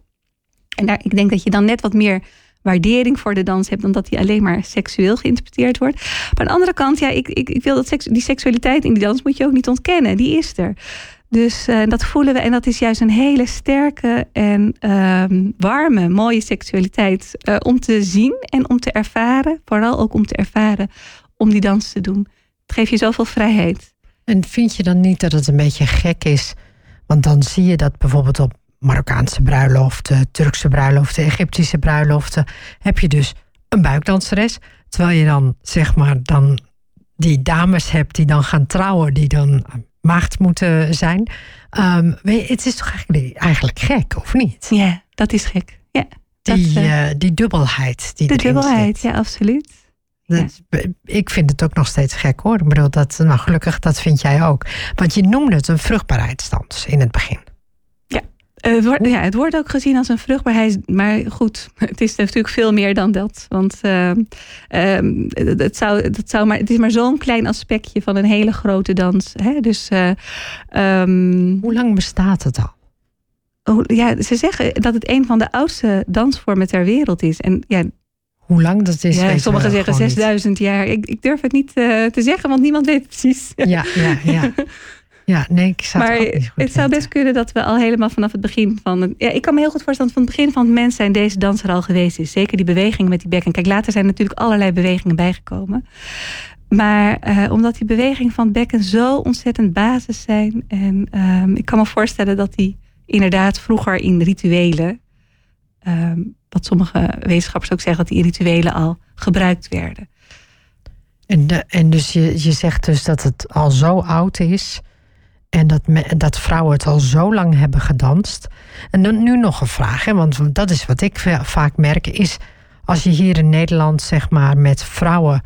En daar, ik denk dat je dan net wat meer waardering voor de dans hebt dan dat die alleen maar seksueel geïnterpreteerd wordt. Maar aan de andere kant, ja, ik, ik, ik wil dat seks, die seksualiteit in die dans moet je ook niet ontkennen. Die is er. Dus uh, dat voelen we en dat is juist een hele sterke en uh, warme, mooie seksualiteit uh, om te zien en om te ervaren. Vooral ook om te ervaren om die dans te doen. Het geeft je zoveel vrijheid. En vind je dan niet dat het een beetje gek is? Want dan zie je dat bijvoorbeeld op Marokkaanse bruiloften, Turkse bruiloften, Egyptische bruiloften, heb je dus een buikdanseres. Terwijl je dan, zeg maar, dan die dames hebt die dan gaan trouwen, die dan maagd moeten zijn. Um, weet je, het is toch eigenlijk, eigenlijk gek, of niet? Ja, yeah, dat is gek. Yeah, die, dat, uh, die dubbelheid. Die de dubbelheid, zit. Ja, absoluut. Dat, ja. Ik vind het ook nog steeds gek, hoor. Ik bedoel, dat, nou, gelukkig, dat vind jij ook. Want je noemde het een vruchtbaarheidsdans in het begin. Het wordt, ja, het wordt ook gezien als een vruchtbaarheid. Maar goed, het is natuurlijk veel meer dan dat. Want uh, uh, het, zou, het, zou maar, het is maar zo'n klein aspectje van een hele grote dans. Hè? Dus, uh, um, hoe lang bestaat het al? Oh, ja, ze zeggen dat het een van de oudste dansvormen ter wereld is. En ja, hoe lang dat is? Ja, sommigen zeggen zesduizend jaar. Ik, ik durf het niet uh, te zeggen, want niemand weet het precies. Ja, ja, ja. Ja, nee, ik zou maar het ook niet goed het zou best kunnen dat we al helemaal vanaf het begin van... Het, ja, ik kan me heel goed voorstellen dat van het begin van het mens zijn deze danser al geweest is. Zeker die bewegingen met die bekken. Kijk, later zijn er natuurlijk allerlei bewegingen bijgekomen. Maar uh, omdat die bewegingen van het bekken zo ontzettend basis zijn. En um, ik kan me voorstellen dat die inderdaad vroeger in rituelen... Um, wat sommige wetenschappers ook zeggen, dat die in rituelen al gebruikt werden. En, de, en dus je, je zegt dus dat het al zo oud is... En dat, me, dat vrouwen het al zo lang hebben gedanst. En dan nu nog een vraag, hè, want dat is wat ik vaak merk... is als je hier in Nederland, zeg maar, met vrouwen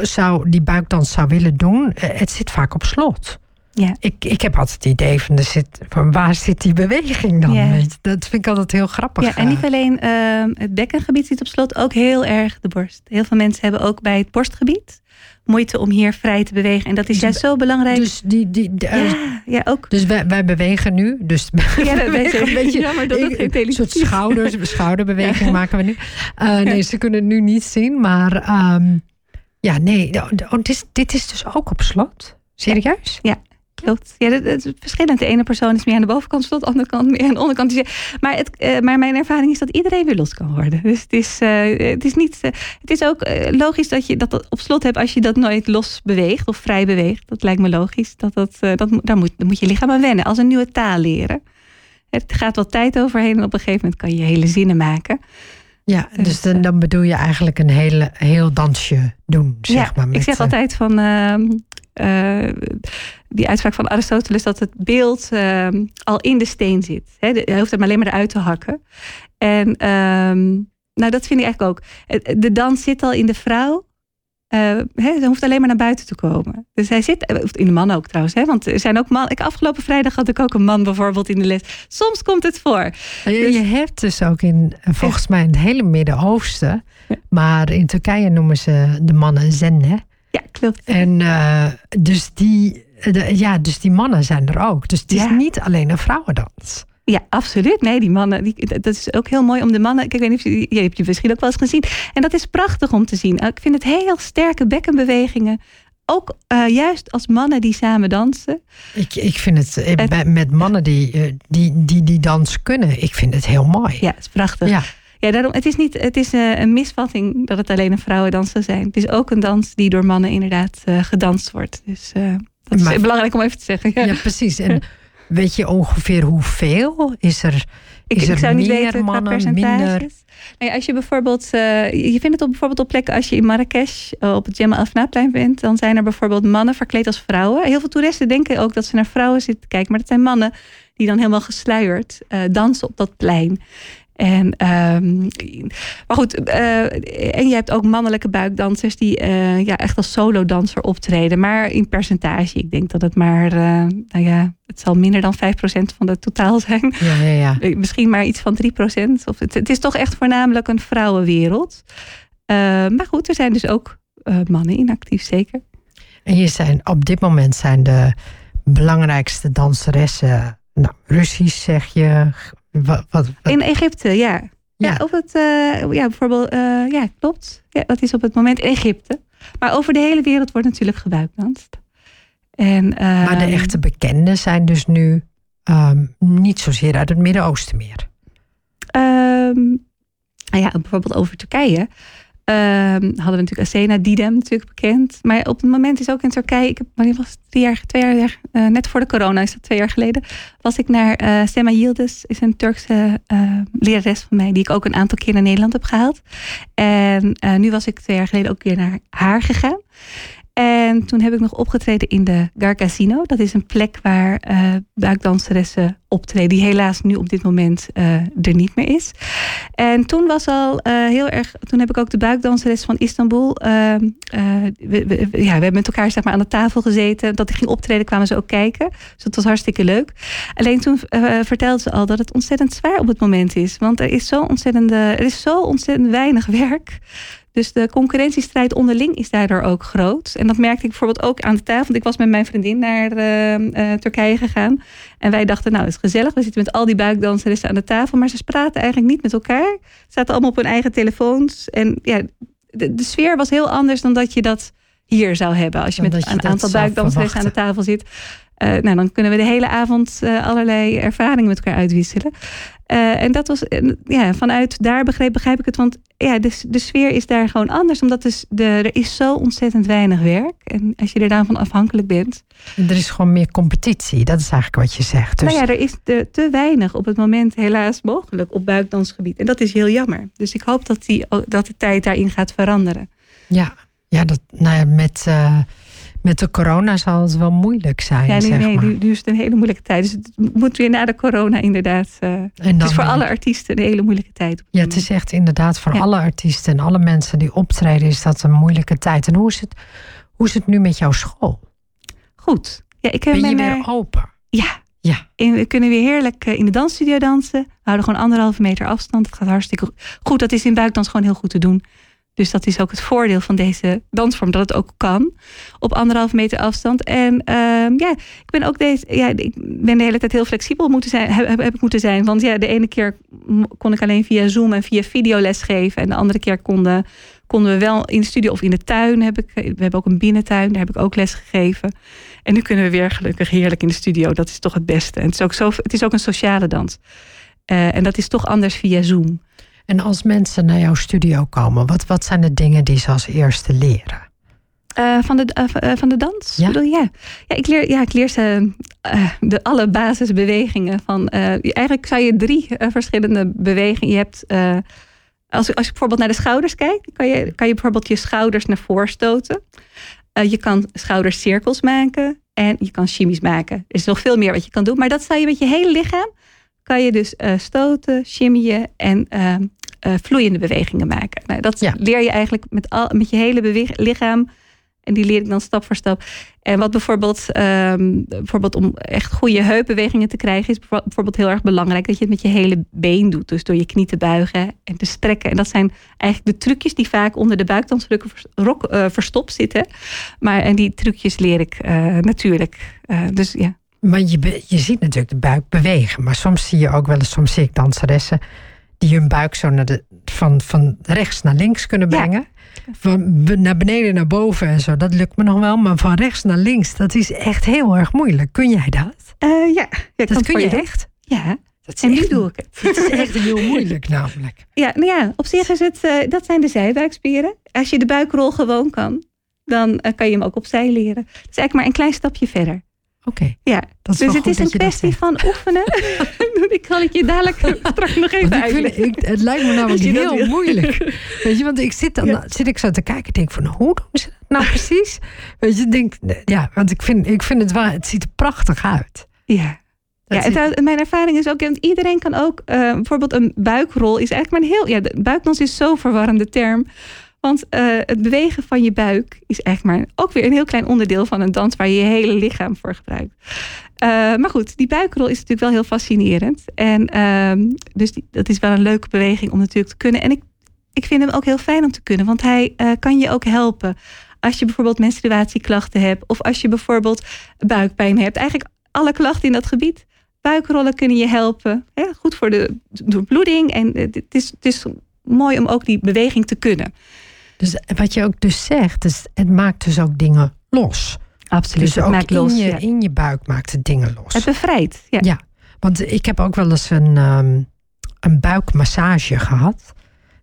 zou, die buikdans zou willen doen... het zit vaak op slot. Ja. Ik, ik heb altijd het idee van, er zit, van waar zit die beweging dan? Ja. Weet je? Dat vind ik altijd heel grappig. Ja, en niet alleen uh, het bekkengebied zit op slot, ook heel erg de borst. Heel veel mensen hebben ook bij het borstgebied... moeite om hier vrij te bewegen. En dat is juist zo belangrijk. Dus, die, die, de, ja, ja, ook. Dus wij, wij bewegen nu. Dus ja, dat is een beetje. Ja, maar dat ik, geen een soort schouders, schouderbeweging ja. maken we nu. Uh, nee, ze kunnen het nu niet zien. Maar um, ja, nee. Oh, dit, dit is dus ook op slot. Serieus? Ja. ja. Klopt. Ja, dat is verschillend. De ene persoon is meer aan de bovenkant slot, de andere kant meer aan de onderkant. Maar, het, maar mijn ervaring is dat iedereen weer los kan worden. Dus het is, uh, het is, niet, uh, het is ook uh, logisch dat je dat op slot hebt als je dat nooit los beweegt of vrij beweegt. Dat lijkt me logisch. Dat, dat, uh, dat, daar, moet, daar moet je lichaam aan wennen. Als een nieuwe taal leren. Het gaat wat tijd overheen en op een gegeven moment kan je hele zinnen maken. Ja, dus dan, dan bedoel je eigenlijk een hele, heel dansje doen, zeg ja, maar. Met, ik zeg altijd van... Uh, Uh, die uitspraak van Aristoteles, dat het beeld uh, al in de steen zit. He, je hoeft hem alleen maar eruit te hakken. En uh, nou, dat vind ik eigenlijk ook. De dans zit al in de vrouw. Uh, he, ze hoeft alleen maar naar buiten te komen. Dus hij zit, in de man ook trouwens. Hè, want er zijn ook man, ik, afgelopen vrijdag had ik ook een man bijvoorbeeld in de les. Soms komt het voor. Je, dus, je hebt dus ook in, volgens mij in het hele Midden-Oosten, ja. maar in Turkije noemen ze de mannen zenne. Ja, klopt. En uh, dus, die, de, ja, dus die mannen zijn er ook. Dus het is ja. niet alleen een vrouwendans. Ja, absoluut. Nee, die mannen, die, dat is ook heel mooi om de mannen... Kijk, ik weet niet of je, je hebt je misschien ook wel eens gezien. En dat is prachtig om te zien. Ik vind het heel sterke bekkenbewegingen. Ook uh, juist als mannen die samen dansen. Ik, ik vind het, het, met mannen die, die, die die dans kunnen, ik vind het heel mooi. Ja, het is prachtig. Ja. Ja, daarom, het is, niet, het is een misvatting dat het alleen een vrouwendans zou zijn. Het is ook een dans die door mannen inderdaad uh, gedanst wordt. Dus uh, dat is maar, belangrijk om even te zeggen. Ja, ja precies. En weet je ongeveer hoeveel? Is er, ik, is er ik zou niet meer weten, mannen, percentages? Minder? Nou ja, als je bijvoorbeeld, uh, je vindt het op, bijvoorbeeld op plekken als je in Marrakesh uh, op het Jemaa Afnaaplein bent. Dan zijn er bijvoorbeeld mannen verkleed als vrouwen. Heel veel toeristen denken ook dat ze naar vrouwen zitten te kijken. Maar dat zijn mannen die dan helemaal gesluierd uh, dansen op dat plein. En, um, maar goed, uh, en je hebt ook mannelijke buikdansers die uh, ja, echt als solodanser optreden. Maar in percentage, ik denk dat het maar, uh, nou ja, het zal minder dan vijf procent van het totaal zijn. Ja, ja, ja. Misschien maar iets van drie procent. Of het, het is toch echt voornamelijk een vrouwenwereld. Uh, maar goed, er zijn dus ook uh, mannen in actief, zeker. En hier zijn, op dit moment zijn de belangrijkste danseressen, nou, Russisch zeg je... Wat, wat, wat? In Egypte, ja. Ja, ja op het, uh, ja bijvoorbeeld, uh, ja klopt. Ja, dat is op het moment Egypte. Maar over de hele wereld wordt natuurlijk gebuikdanst. En, uh, maar de echte bekenden zijn dus nu um, niet zozeer uit het Midden-Oosten meer. Um, ja, bijvoorbeeld over Turkije. Um, hadden we natuurlijk Asena Didem natuurlijk bekend. Maar op het moment is ook in Turkije... Ik heb, wanneer was het? Drie jaar, twee jaar... Uh, net voor de corona is dat twee jaar geleden... was ik naar uh, Sema Yildiz. Is een Turkse uh, lerares van mij... die ik ook een aantal keer naar Nederland heb gehaald. En uh, nu was ik twee jaar geleden ook weer naar haar gegaan. En toen heb ik nog opgetreden in de Garcasino. Dat is een plek waar uh, buikdanseressen optreden... die helaas nu op dit moment uh, er niet meer is. En toen was al uh, heel erg... Toen heb ik ook de buikdanseres van Istanbul... Uh, uh, we, we, ja, we hebben met elkaar zeg maar, aan de tafel gezeten. Dat ik ging optreden kwamen ze ook kijken. Dus dat was hartstikke leuk. Alleen toen uh, vertelde ze al dat het ontzettend zwaar op het moment is. Want er is zo ontzettende, er is zo ontzettend weinig werk... Dus de concurrentiestrijd onderling is daardoor ook groot. En dat merkte ik bijvoorbeeld ook aan de tafel. Want ik was met mijn vriendin naar uh, uh, Turkije gegaan. En wij dachten, nou, het is gezellig. We zitten met al die buikdanseressen aan de tafel. Maar ze praten eigenlijk niet met elkaar. Ze zaten allemaal op hun eigen telefoons. En ja, de, de sfeer was heel anders dan dat je dat hier zou hebben. Als je dan met je een aantal buikdanseressen aan de tafel zit. Uh, nou, dan kunnen we de hele avond uh, allerlei ervaringen met elkaar uitwisselen. Uh, en dat was, uh, ja, vanuit daar begreep, begrijp ik het. Want ja, de, de sfeer is daar gewoon anders. Omdat dus de, er is zo ontzettend weinig werk. En als je er daarvan afhankelijk bent. Er is gewoon meer competitie. Dat is eigenlijk wat je zegt. Dus... Nou ja, er is de, te weinig op het moment helaas mogelijk op buikdansgebied. En dat is heel jammer. Dus ik hoop dat, die, dat de tijd daarin gaat veranderen. Ja, ja, dat, nou ja met... Uh... Met de corona zal het wel moeilijk zijn. Ja, nee, zeg nee, maar. Nu, nu is het een hele moeilijke tijd. Dus het moet weer na de corona inderdaad. Uh, en dan, het is voor alle artiesten een hele moeilijke tijd. Ja, het is echt inderdaad voor ja. alle artiesten en alle mensen die optreden is dat een moeilijke tijd. En hoe is het, hoe is het nu met jouw school? Goed. Ja, ik heb ben je weer open? Ja. Ja. En we kunnen weer heerlijk in de dansstudio dansen. We houden gewoon anderhalve meter afstand. Het gaat hartstikke goed. Dat is in buikdans gewoon heel goed te doen. Dus dat is ook het voordeel van deze dansvorm, dat het ook kan. Op anderhalf meter afstand. En uh, ja, ik ben ook deze. Ja, ik ben de hele tijd heel flexibel moeten zijn, heb, heb ik moeten zijn. Want ja, de ene keer kon ik alleen via Zoom en via videoles geven. En de andere keer konden, konden we wel in de studio of in de tuin. Heb ik, we hebben ook een binnentuin, daar heb ik ook les gegeven. En nu kunnen we weer gelukkig heerlijk in de studio. Dat is toch het beste. En het is ook, zo, het is ook een sociale dans. Uh, en dat is toch anders via Zoom. En als mensen naar jouw studio komen, wat, wat zijn de dingen die ze als eerste leren? Uh, van, de, uh, van de dans? Ja, ik, bedoel, ja. Ja, ik, leer, ja, ik leer ze uh, de alle basisbewegingen. Van, uh, eigenlijk zou je drie uh, verschillende bewegingen... Je hebt, uh, als, als je bijvoorbeeld naar de schouders kijkt... kan je, kan je bijvoorbeeld je schouders naar voren stoten. Uh, je kan schoudercirkels maken en je kan shimis maken. Er is nog veel meer wat je kan doen, maar dat zou je met je hele lichaam... kan je dus uh, stoten, shimmyen en uh, uh, vloeiende bewegingen maken. Nou, dat ja. leer je eigenlijk met, al, met je hele beweeg, lichaam. En die leer ik dan stap voor stap. En wat bijvoorbeeld, um, bijvoorbeeld om echt goede heupbewegingen te krijgen... is bijvoorbeeld heel erg belangrijk dat je het met je hele been doet. Dus door je knie te buigen en te strekken. En dat zijn eigenlijk de trucjes die vaak onder de buikdansrok uh, verstopt zitten. Maar en die trucjes leer ik uh, natuurlijk. Uh, dus ja. Maar je, je ziet natuurlijk de buik bewegen. Maar soms zie je ook wel eens, soms zie ik danseressen... die hun buik zo naar de, van, van rechts naar links kunnen brengen. Ja. Van naar beneden naar boven en zo. Dat lukt me nog wel. Maar van rechts naar links, dat is echt heel erg moeilijk. Kun jij dat? Uh, ja. ja. Dat kun je echt? Ja. Dat is en echt, nu doe ik het. Het is echt heel moeilijk namelijk. Ja, nou ja, op zich is het... Uh, dat zijn de zijbuikspieren. Als je de buikrol gewoon kan, dan uh, kan je hem ook opzij leren. Dus eigenlijk maar een klein stapje verder. Oké. Okay. Ja, dat is dus het is een kwestie van oefenen. Ik kan het je dadelijk straks nog even uitleggen. Ik, het lijkt me namelijk heel moeilijk. Weet je, want ik zit dan ja. zit ik zo te kijken en denk van hoe doen ze dat nou precies? Weet je, denk, ja, want ik vind, ik vind het wel, het ziet er prachtig uit. Ja. Ja, en trouwens, mijn ervaring is ook, want iedereen kan ook, uh, bijvoorbeeld een buikrol is eigenlijk maar een heel, ja, de buikdans is zo'n verwarrende term. Want uh, het bewegen van je buik is eigenlijk maar ook weer een heel klein onderdeel van een dans waar je je hele lichaam voor gebruikt. Uh, maar goed, die buikrol is natuurlijk wel heel fascinerend. En uh, dus die, dat is wel een leuke beweging om natuurlijk te kunnen. En ik, ik vind hem ook heel fijn om te kunnen, want hij uh, kan je ook helpen. Als je bijvoorbeeld menstruatieklachten hebt of als je bijvoorbeeld buikpijn hebt. Eigenlijk alle klachten in dat gebied. Buikrollen kunnen je helpen. Hè? Goed voor de doorbloeding. En het is, het is mooi om ook die beweging te kunnen. Dus wat je ook dus zegt, is, het maakt dus ook dingen los. Absoluut, dus het ook maakt in, los, je, ja. in je buik maakt het dingen los. Het bevrijdt. Ja, ja, want ik heb ook wel eens een, um, een buikmassage gehad.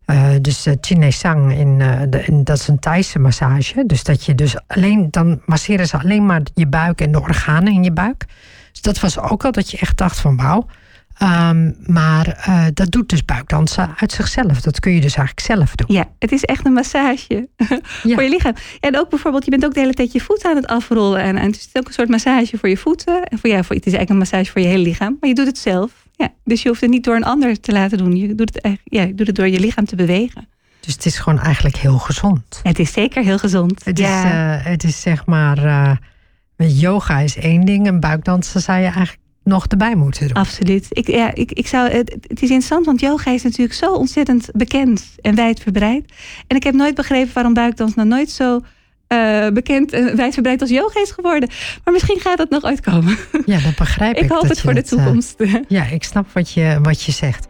Uh, dus uh, Chinesang, in, uh, de, in, dat is een Thaise massage. Dus dat je dus alleen, dan masseren ze alleen maar je buik en de organen in je buik. Dus dat was ook al dat je echt dacht van wauw. Um, maar uh, dat doet dus buikdansen uit zichzelf. Dat kun je dus eigenlijk zelf doen. Ja, het is echt een massage ja. voor je lichaam. En ook bijvoorbeeld, je bent ook de hele tijd je voeten aan het afrollen. En, en het is ook een soort massage voor je voeten. En voor, ja, voor, het is eigenlijk een massage voor je hele lichaam. Maar je doet het zelf. Ja, dus je hoeft het niet door een ander te laten doen. Je doet het, ja, je doet het door je lichaam te bewegen. Dus het is gewoon eigenlijk heel gezond. Het is zeker heel gezond. Het, ja. is, uh, het is zeg maar... Uh, yoga is één ding en buikdansen zou je eigenlijk nog erbij moeten doen. Absoluut. Ik, ja, ik, ik zou, het, het is interessant, want yoga is natuurlijk zo ontzettend bekend en wijdverbreid. En ik heb nooit begrepen waarom buikdans nou nooit zo uh, bekend en wijdverbreid als yoga is geworden. Maar misschien gaat dat nog ooit komen. Ja, dat begrijp ik. Ik hoop dat het voor het, de toekomst. Uh, ja, ik snap wat je, wat je zegt.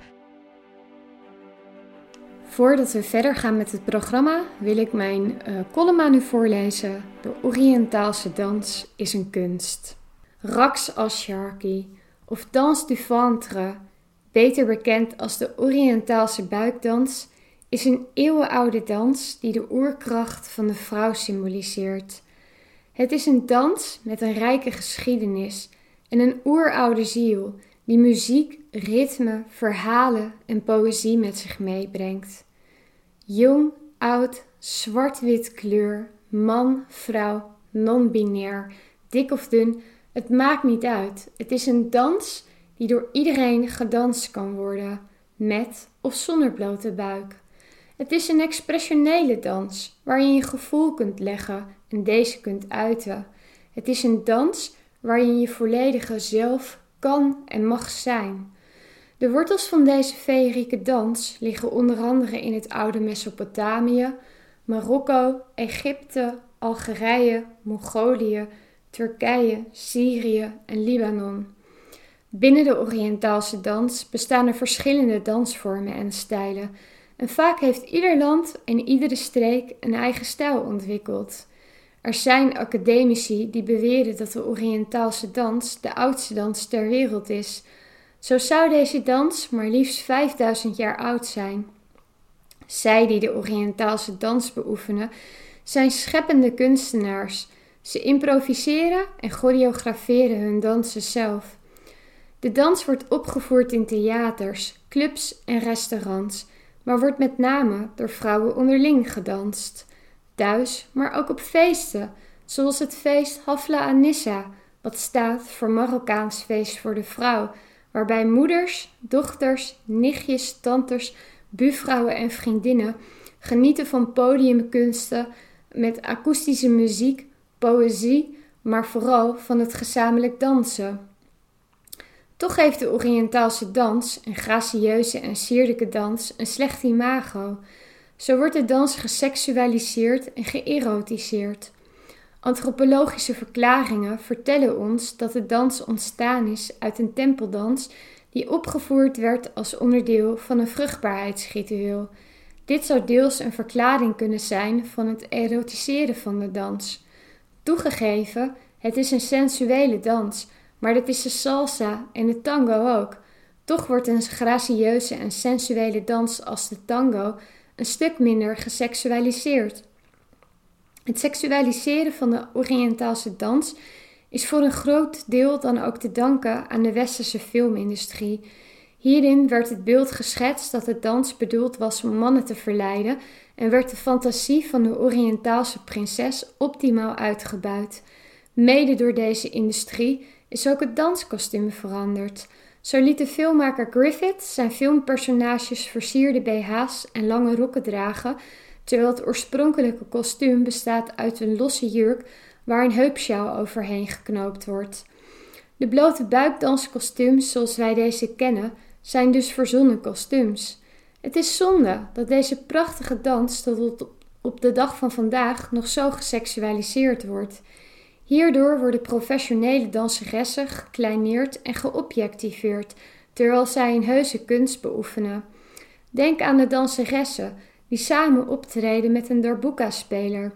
Voordat we verder gaan met het programma, wil ik mijn uh, column aan u voorlezen. De Oriëntaalse dans is een kunst. Raqs al-Sharki, of Danse du Ventre, beter bekend als de Oriëntaalse buikdans, is een eeuwenoude dans die de oerkracht van de vrouw symboliseert. Het is een dans met een rijke geschiedenis en een oeroude ziel die muziek, ritme, verhalen en poëzie met zich meebrengt. Jong, oud, zwart-wit kleur, man, vrouw, non-binair, dik of dun, het maakt niet uit. Het is een dans die door iedereen gedanst kan worden, met of zonder blote buik. Het is een expressionele dans waarin je gevoel kunt leggen en deze kunt uiten. Het is een dans waarin je volledige zelf kan en mag zijn. De wortels van deze feerieke dans liggen onder andere in het oude Mesopotamië, Marokko, Egypte, Algerije, Mongolië, Turkije, Syrië en Libanon. Binnen de Oriëntaalse dans bestaan er verschillende dansvormen en stijlen. En vaak heeft ieder land en iedere streek een eigen stijl ontwikkeld. Er zijn academici die beweren dat de Oriëntaalse dans de oudste dans ter wereld is. Zo zou deze dans maar liefst vijfduizend jaar oud zijn. Zij die de Oriëntaalse dans beoefenen zijn scheppende kunstenaars. Ze improviseren en choreograferen hun dansen zelf. De dans wordt opgevoerd in theaters, clubs en restaurants, maar wordt met name door vrouwen onderling gedanst. Thuis, maar ook op feesten, zoals het feest Hafla Anissa, wat staat voor Marokkaans feest voor de vrouw, waarbij moeders, dochters, nichtjes, tantes, buurvrouwen en vriendinnen genieten van podiumkunsten met akoestische muziek, poëzie, maar vooral van het gezamenlijk dansen. Toch heeft de Oriëntaalse dans, een gracieuze en sierlijke dans, een slecht imago. Zo wordt de dans geseksualiseerd en geërotiseerd. Antropologische verklaringen vertellen ons dat de dans ontstaan is uit een tempeldans die opgevoerd werd als onderdeel van een vruchtbaarheidsritueel. Dit zou deels een verklaring kunnen zijn van het erotiseren van de dans. Toegegeven, het is een sensuele dans, maar dat is de salsa en de tango ook. Toch wordt een gracieuze en sensuele dans als de tango een stuk minder geseksualiseerd. Het seksualiseren van de Oriëntaalse dans is voor een groot deel dan ook te danken aan de westerse filmindustrie. Hierin werd het beeld geschetst dat de dans bedoeld was om mannen te verleiden en werd de fantasie van de Oriëntaalse prinses optimaal uitgebuit. Mede door deze industrie is ook het danskostuum veranderd. Zo liet de filmmaker Griffith zijn filmpersonages versierde B H's en lange rokken dragen, terwijl het oorspronkelijke kostuum bestaat uit een losse jurk waar een heupsjaal overheen geknoopt wordt. De blote buikdanskostuums zoals wij deze kennen zijn dus verzonnen kostuums. Het is zonde dat deze prachtige dans tot op de dag van vandaag nog zo geseksualiseerd wordt. Hierdoor worden professionele danseressen gekleineerd en geobjectiveerd, terwijl zij een heuse kunst beoefenen. Denk aan de danseressen die samen optreden met een darbuka-speler.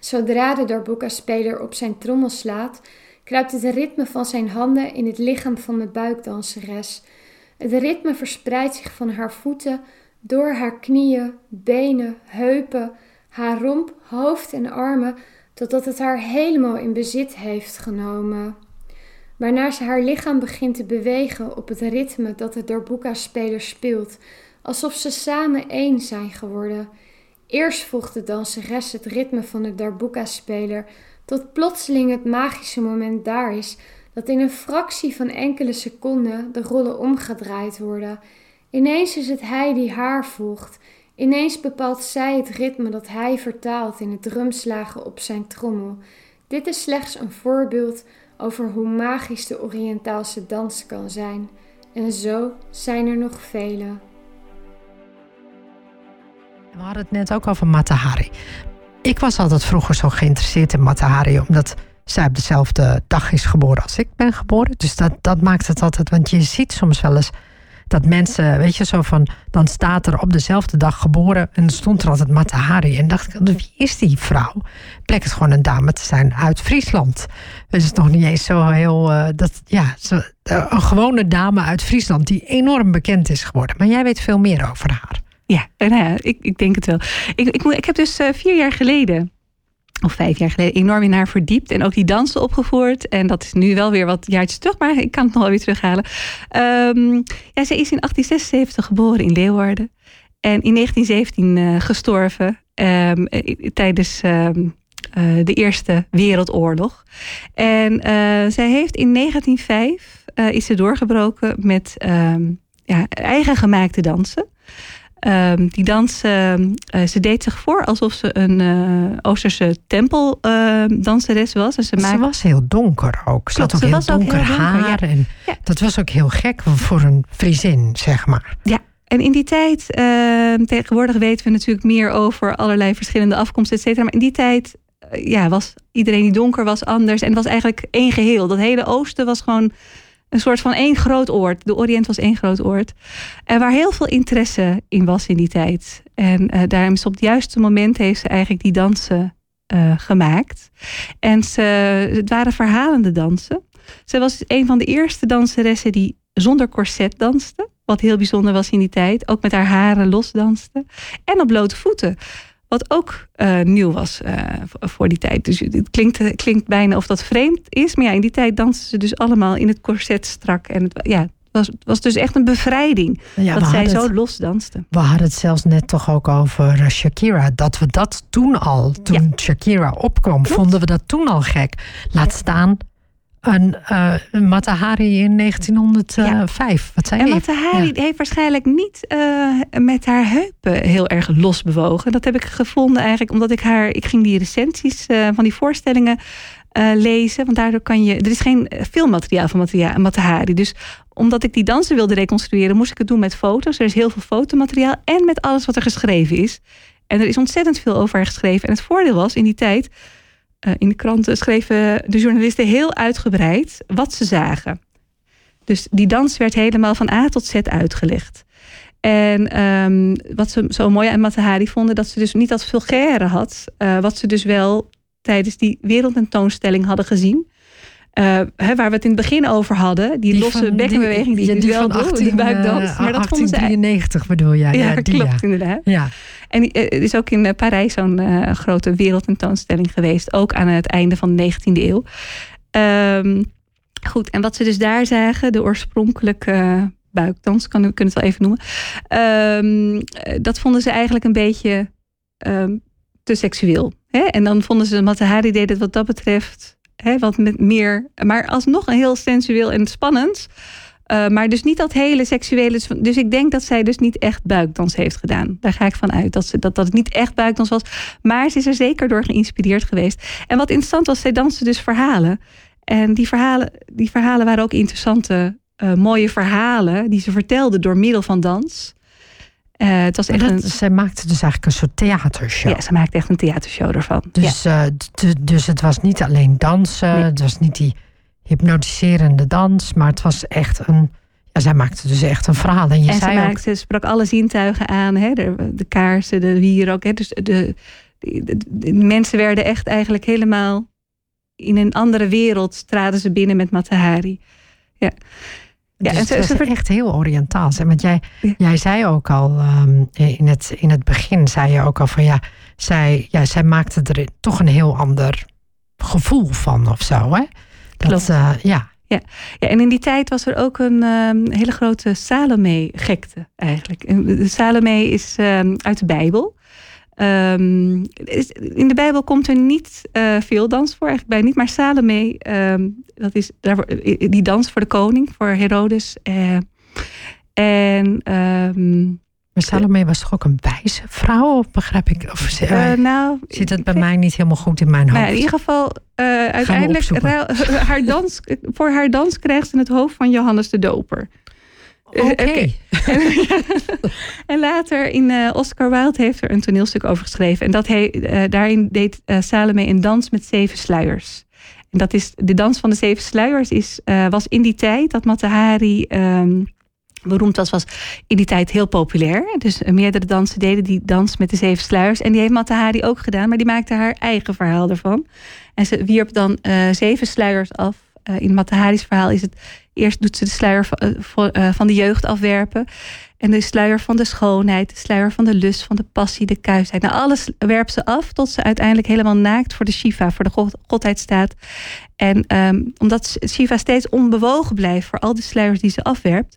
Zodra de darbuka-speler op zijn trommel slaat, kruipt het ritme van zijn handen in het lichaam van de buikdanseres. Het ritme verspreidt zich van haar voeten, door haar knieën, benen, heupen, haar romp, hoofd en armen, totdat het haar helemaal in bezit heeft genomen. Waarna ze haar lichaam begint te bewegen op het ritme dat de darbuka-speler speelt, alsof ze samen één zijn geworden. Eerst volgt de danseres het ritme van de darbuka-speler, tot plotseling het magische moment daar is, dat in een fractie van enkele seconden de rollen omgedraaid worden. Ineens is het hij die haar volgt. Ineens bepaalt zij het ritme dat hij vertaalt in de drumslagen op zijn trommel. Dit is slechts een voorbeeld over hoe magisch de Oriëntaalse dans kan zijn. En zo zijn er nog vele. We hadden het net ook over Mata Hari. Ik was altijd vroeger zo geïnteresseerd in Mata Hari, omdat zij op dezelfde dag is geboren als ik ben geboren. Dus dat, dat maakt het altijd, want je ziet soms wel eens dat mensen, weet je, zo van, dan staat er op dezelfde dag geboren en stond er altijd Mata Hari. En dacht ik, wie is die vrouw? Plek het gewoon een dame te zijn uit Friesland. Dus het is nog niet eens zo heel, uh, dat, ja, zo, uh, een gewone dame uit Friesland die enorm bekend is geworden. Maar jij weet veel meer over haar. Ja, nou ja ik, ik denk het wel. Ik, ik, ik heb dus uh, vier jaar geleden... of vijf jaar geleden enorm in haar verdiept en ook die dansen opgevoerd. En dat is nu wel weer wat jaartjes terug, maar ik kan het nog wel weer terughalen. Um, ja, zij is in achttien zesenzeventig geboren in Leeuwarden en in negentien zeventien uh, gestorven um, tijdens um, uh, de Eerste Wereldoorlog. En uh, zij heeft in negentien vijf uh, is ze doorgebroken met um, ja, eigen gemaakte dansen. Um, die dans, uh, ze deed zich voor alsof ze een uh, Oosterse tempeldanseres uh, was. En ze, ze maakte... was heel donker ook. Ze Klopt, had ook ze heel donker, donker haar. haar ja. En ja. Dat was ook heel gek voor een Friesin, zeg maar. Ja, en in die tijd, uh, tegenwoordig weten we natuurlijk meer over allerlei verschillende afkomsten, et cetera. Maar in die tijd uh, ja, was iedereen die donker was anders. En het was eigenlijk één geheel. Dat hele oosten was gewoon een soort van één groot oord. De Oriënt was één groot oord. En waar heel veel interesse in was in die tijd. En uh, daarom is op het juiste moment heeft ze eigenlijk die dansen uh, gemaakt. En ze, het waren verhalende dansen. Ze was een van de eerste danseressen die zonder corset danste. Wat heel bijzonder was in die tijd. Ook met haar haren los danste. En op blote voeten. Wat ook uh, nieuw was uh, voor die tijd. Dus het klinkt, klinkt bijna of dat vreemd is. Maar ja, in die tijd dansten ze dus allemaal in het corset strak. En het, ja, het was, was dus echt een bevrijding ja, dat zij zo het, los dansten. We hadden het zelfs net toch ook over Shakira. Dat we dat toen al, toen ja. Shakira opkwam, Klopt. vonden we dat toen al gek. Laat ja. staan een uh, Mata Hari in negentienhonderdvijf. Ja. Wat zei en Mata Hari ja. heeft waarschijnlijk niet uh, met haar heupen heel erg los bewogen. Dat heb ik gevonden eigenlijk omdat ik haar... Ik ging die recensies uh, van die voorstellingen uh, lezen. Want daardoor kan je... Er is geen filmmateriaal van Mata Hari. Dus omdat ik die dansen wilde reconstrueren, moest ik het doen met foto's. Er is heel veel fotomateriaal en met alles wat er geschreven is. En er is ontzettend veel over haar geschreven. En het voordeel was in die tijd... In de kranten schreven de journalisten heel uitgebreid wat ze zagen. Dus die dans werd helemaal van A tot Z uitgelegd. En um, wat ze zo mooi aan Mata Hari vonden, dat ze dus niet dat vulgaire had. Uh, wat ze dus wel tijdens die wereldtentoonstelling hadden gezien. Uh, hè, waar we het in het begin over hadden. Die, die losse van, bekkenbeweging die, die, die, die van achttien drieënnegentig uh, achttien, bedoel jij. Ja, ja die, klopt ja. inderdaad. Ja. En er uh, is ook in uh, Parijs zo'n uh, grote wereldtentoonstelling geweest. Ook aan het einde van de negentiende eeuw. Um, goed, en wat ze dus daar zagen, de oorspronkelijke uh, buikdans, kan, we kunnen het wel even noemen. Um, dat vonden ze eigenlijk een beetje um, te seksueel. Hè? En dan vonden ze, Mata Hari deed het wat dat betreft... He, wat met meer, maar alsnog een heel sensueel en spannend. Uh, maar dus niet dat hele seksuele... Dus ik denk dat zij dus niet echt buikdans heeft gedaan. Daar ga ik van uit, dat, ze, dat, dat het niet echt buikdans was. Maar ze is er zeker door geïnspireerd geweest. En wat interessant was, zij danste dus verhalen. En die verhalen, die verhalen waren ook interessante, uh, mooie verhalen... die ze vertelde door middel van dans... Uh, het was echt dat, een... Zij maakte dus eigenlijk een soort theatershow. Ja, ze maakte echt een theatershow ervan. Dus, ja. uh, d- dus het was niet alleen dansen. Nee. Het was niet die hypnotiserende dans. Maar het was echt een... Ja, zij maakte dus echt een verhaal. En, je en zei ze maakte, ook... sprak alle zintuigen aan. Hè? De, de kaarsen, de wierook. Hè? Dus de, de, de, de mensen werden echt eigenlijk helemaal... In een andere wereld traden ze binnen met Mata Hari. Ja. Ja, dus het is echt heel oriëntaals. Want jij, ja. jij zei ook al, um, in, het, in het begin zei je ook al van ja, zij, ja, zij maakte er toch een heel ander gevoel van of zo. Hè? Dat, uh, ja. Ja. Ja, en in die tijd was er ook een um, hele grote Salome-gekte eigenlijk. Salome is um, uit de Bijbel. Um, in de Bijbel komt er niet uh, veel dans voor, eigenlijk bij niet, maar Salome, um, dat is die dans voor de koning, voor Herodes. Uh, en, um, maar Salome was toch ook een wijze vrouw, of begrijp ik? Of, uh, uh, nou, zit dat bij ik, mij niet helemaal goed in mijn hoofd? Nou, in ieder geval, uh, uiteindelijk, haar dans, voor haar dans krijgt ze het hoofd van Johannes de Doper. Oké. Okay. En later in uh, Oscar Wilde heeft er een toneelstuk over geschreven. En dat he, uh, daarin deed uh, Salome een dans met zeven sluiers. En dat is, de dans van de zeven sluiers is, uh, was in die tijd dat Mata Hari um, beroemd was, was in die tijd heel populair. Dus uh, meerdere dansen deden die dans met de zeven sluiers. En die heeft Mata Hari ook gedaan, maar die maakte haar eigen verhaal ervan. En ze wierp dan uh, zeven sluiers af. Uh, in Mata Hari's verhaal is het... Eerst doet ze de sluier van de jeugd afwerpen. En de sluier van de schoonheid, de sluier van de lust, van de passie, de kuisheid. Nou, alles werpt ze af tot ze uiteindelijk helemaal naakt voor de Shiva, voor de god, godheid staat. En um, omdat Shiva steeds onbewogen blijft voor al die sluiers die ze afwerpt,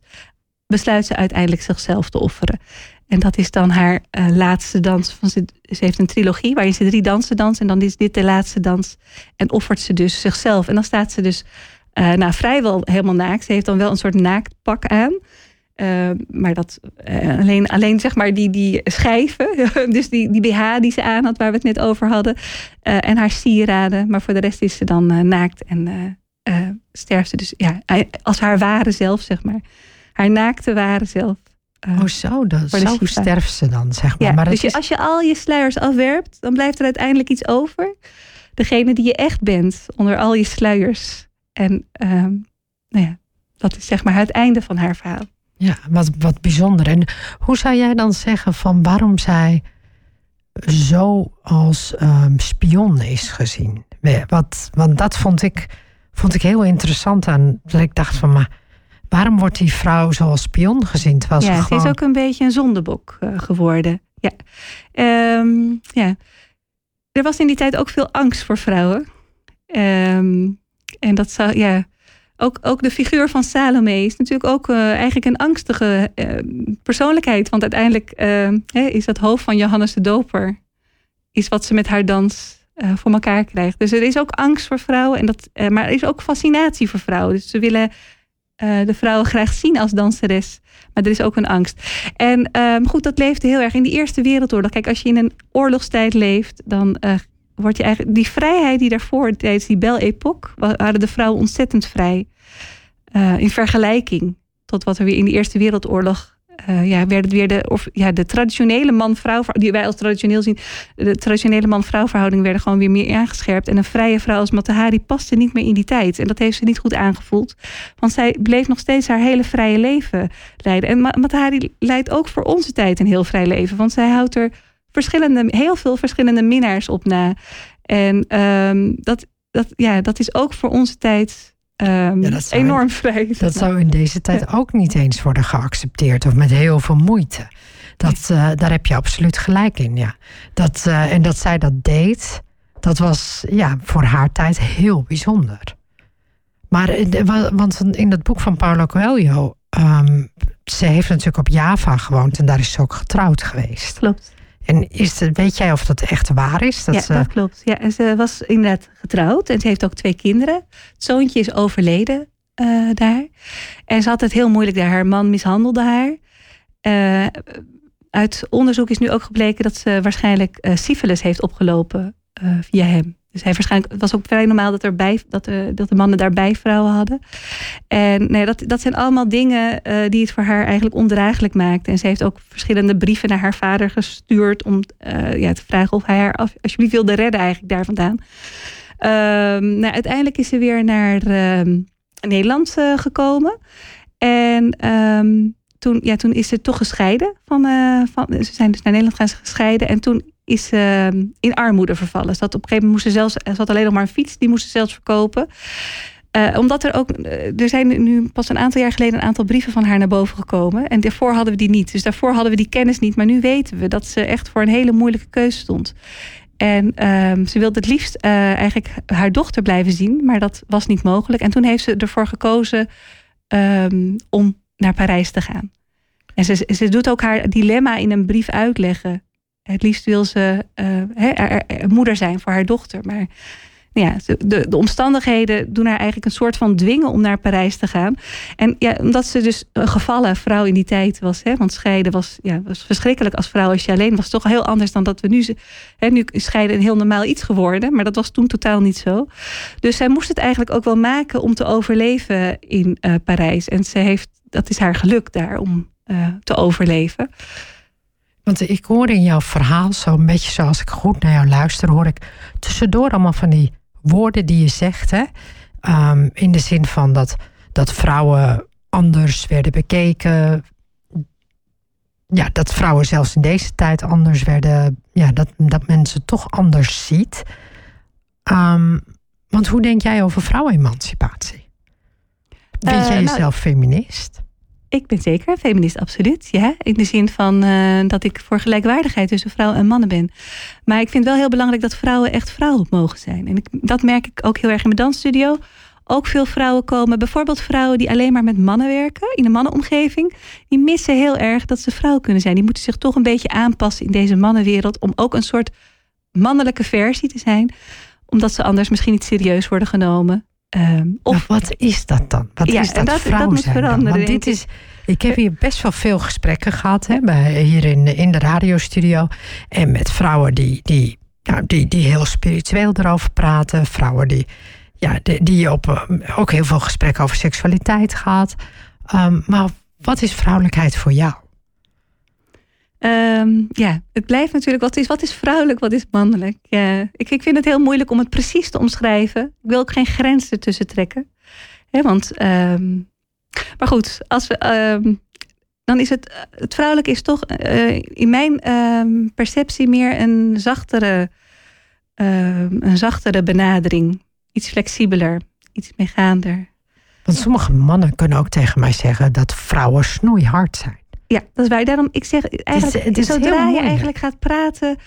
besluit ze uiteindelijk zichzelf te offeren. En dat is dan haar uh, laatste dans. Van ze, ze heeft een trilogie waarin ze drie dansen danst. En dan is dit de laatste dans. En offert ze dus zichzelf. En dan staat ze dus... Uh, nou, vrijwel helemaal naakt. Ze heeft dan wel een soort naaktpak aan. Uh, maar dat uh, alleen, alleen zeg maar die, die schijven. Dus die, die B H die ze aan had, waar we het net over hadden. Uh, en haar sieraden. Maar voor de rest is ze dan uh, naakt. En uh, uh, sterft ze dus ja, als haar ware zelf, zeg maar. Haar naakte ware zelf. Uh, oh zo, dat, zo Shiva. Sterft ze dan, zeg maar. Ja, maar dus je, is... als je al je sluiers afwerpt, dan blijft er uiteindelijk iets over. Degene die je echt bent, onder al je sluiers... En uh, nou ja, dat is zeg maar het einde van haar verhaal. Ja, wat, wat bijzonder. En hoe zou jij dan zeggen van waarom zij zo als um, spion is gezien? Wat, want dat vond ik, vond ik heel interessant aan. Dat ik dacht van, maar waarom wordt die vrouw zo als spion gezien? Terwijl ja, ze gewoon... is ook een beetje een zondebok uh, geworden. Ja. Um, ja. Er was in die tijd ook veel angst voor vrouwen. Um, En dat zou, ja, ook, ook de figuur van Salome is natuurlijk ook uh, eigenlijk een angstige uh, persoonlijkheid. Want uiteindelijk uh, is dat hoofd van Johannes de Doper, is wat ze met haar dans uh, voor elkaar krijgt. Dus er is ook angst voor vrouwen, en dat, uh, maar er is ook fascinatie voor vrouwen. Dus ze willen uh, de vrouwen graag zien als danseres. Maar er is ook een angst. En uh, goed, dat leefde heel erg in de Eerste Wereldoorlog. Kijk, als je in een oorlogstijd leeft, dan... Uh, Word je eigenlijk, die vrijheid die daarvoor, tijdens die Belle Époque, waren de vrouwen ontzettend vrij. Uh, in vergelijking tot wat er weer in de Eerste Wereldoorlog. Uh, ja, werden weer de, of, ja, de traditionele man-vrouw, die wij als traditioneel zien. De traditionele man-vrouw verhouding werden gewoon weer meer aangescherpt. En een vrije vrouw als Mata Hari paste niet meer in die tijd. En dat heeft ze niet goed aangevoeld. Want zij bleef nog steeds haar hele vrije leven leiden. En Mata Hari leidt ook voor onze tijd een heel vrij leven. Want zij houdt er. Verschillende, heel veel verschillende minnaars op na. En um, dat, dat, ja, dat is ook voor onze tijd um, ja, zou, enorm vrij. Dat zou in deze tijd ja. ook niet eens worden geaccepteerd. Of met heel veel moeite. Dat, uh, daar heb je absoluut gelijk in. Ja. Dat, uh, en dat zij dat deed, dat was ja, voor haar tijd heel bijzonder. Maar want in dat boek van Paulo Coelho... Um, ze heeft natuurlijk op Java gewoond en daar is ze ook getrouwd geweest. Klopt. En is het, weet jij of dat echt waar is? Dat ja, ze... dat klopt. Ja, en ze was inderdaad getrouwd en ze heeft ook twee kinderen. Het zoontje is overleden uh, daar. En ze had het heel moeilijk daar. Haar man mishandelde haar. Uh, uit onderzoek is nu ook gebleken dat ze waarschijnlijk uh, syfilis heeft opgelopen uh, via hem. Dus hij waarschijnlijk, het was ook vrij normaal dat, er bij, dat, uh, dat de mannen daar bijvrouwen hadden. En nee, dat, dat zijn allemaal dingen uh, die het voor haar eigenlijk ondraaglijk maakten. En ze heeft ook verschillende brieven naar haar vader gestuurd om uh, ja, te vragen of hij haar af, alsjeblieft wilde redden eigenlijk daar vandaan. Uh, nou, uiteindelijk is ze weer naar uh, Nederland uh, gekomen. En uh, toen, ja, toen is ze toch gescheiden. Van, uh, van, ze zijn dus naar Nederland gaan ze gescheiden. En toen is uh, in armoede vervallen. Ze had op een gegeven moment moest ze zelfs, ze had alleen nog maar een fiets, die moest ze zelfs verkopen. Uh, omdat er ook, er zijn nu pas een aantal jaar geleden een aantal brieven van haar naar boven gekomen. En daarvoor hadden we die niet. Dus daarvoor hadden we die kennis niet. Maar nu weten we dat ze echt voor een hele moeilijke keuze stond. En uh, ze wilde het liefst uh, eigenlijk haar dochter blijven zien. Maar dat was niet mogelijk. En toen heeft ze ervoor gekozen um, om naar Parijs te gaan. En ze, ze doet ook haar dilemma in een brief uitleggen. Het liefst wil ze uh, he, er, er, er, moeder zijn voor haar dochter. Maar ja, de, de omstandigheden doen haar eigenlijk een soort van dwingen om naar Parijs te gaan. En ja, omdat ze dus een gevallen vrouw in die tijd was. Hè, want scheiden was, ja, was verschrikkelijk als vrouw als je alleen was. Toch heel anders dan dat we nu... Hè, nu is scheiden een heel normaal iets geworden. Maar dat was toen totaal niet zo. Dus zij moest het eigenlijk ook wel maken om te overleven in uh, Parijs. En ze heeft, dat is haar geluk daar om uh, te overleven. Want ik hoorde in jouw verhaal, zo'n beetje zoals ik goed naar jou luister, hoor ik tussendoor allemaal van die woorden die je zegt. Hè? Um, in de zin van dat, dat vrouwen anders werden bekeken. Ja, dat vrouwen zelfs in deze tijd anders werden. Ja, dat, dat mensen toch anders ziet. Um, want hoe denk jij over vrouwenemancipatie? Ben uh, jij jezelf nou... feminist? Ik ben zeker een feminist, absoluut. Ja. In de zin van uh, dat ik voor gelijkwaardigheid tussen vrouwen en mannen ben. Maar ik vind wel heel belangrijk dat vrouwen echt vrouwen mogen zijn. En ik, dat merk ik ook heel erg in mijn dansstudio. Ook veel vrouwen komen, bijvoorbeeld vrouwen die alleen maar met mannen werken, in een mannenomgeving. Die missen heel erg dat ze vrouw kunnen zijn. Die moeten zich toch een beetje aanpassen in deze mannenwereld. Om ook een soort mannelijke versie te zijn. Omdat ze anders misschien niet serieus worden genomen. Um, of nou, wat is dat dan? Wat ja, is dat, dat vrouw dat moet zijn? Veranderen, want dit is, ik heb hier best wel veel gesprekken gehad, hè, bij, hier in, in de radiostudio. En met vrouwen die, die, nou, die, die heel spiritueel erover praten. Vrouwen die, ja, die, die op, ook heel veel gesprekken over seksualiteit gehad. Um, maar wat is vrouwelijkheid voor jou? Um, ja, het blijft natuurlijk wat is, wat is vrouwelijk, wat is mannelijk. Ja, ik, ik vind het heel moeilijk om het precies te omschrijven. Ik wil ook geen grens ertussen trekken. He, want, um, maar goed, als we, um, dan is het, het vrouwelijk is toch uh, in mijn um, perceptie meer een zachtere, uh, een zachtere benadering. Iets flexibeler, iets meegaander. Want sommige mannen kunnen ook tegen mij zeggen dat vrouwen snoeihard zijn. Ja, dat is waar. Daarom, ik zeg eigenlijk, het is, het is zodra je eigenlijk gaat praten...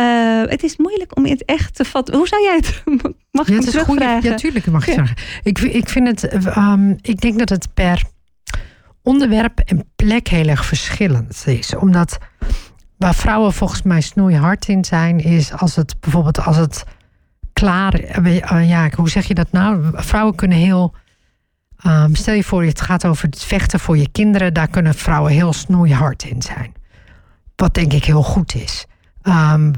Uh, het is moeilijk om het echt te vatten. Hoe zou jij het... Mag ik ja, het terugvragen? Ja, tuurlijk mag je ja. vragen. Ik, ik vind het... Um, ik denk dat het per onderwerp en plek heel erg verschillend is. Omdat waar vrouwen volgens mij snoeihard in zijn... is als het bijvoorbeeld als het klaar... Uh, ja, hoe zeg je dat nou? Vrouwen kunnen heel... Um, stel je voor, het gaat over het vechten voor je kinderen. Daar kunnen vrouwen heel snoeihard in zijn. Wat denk ik heel goed is. Um,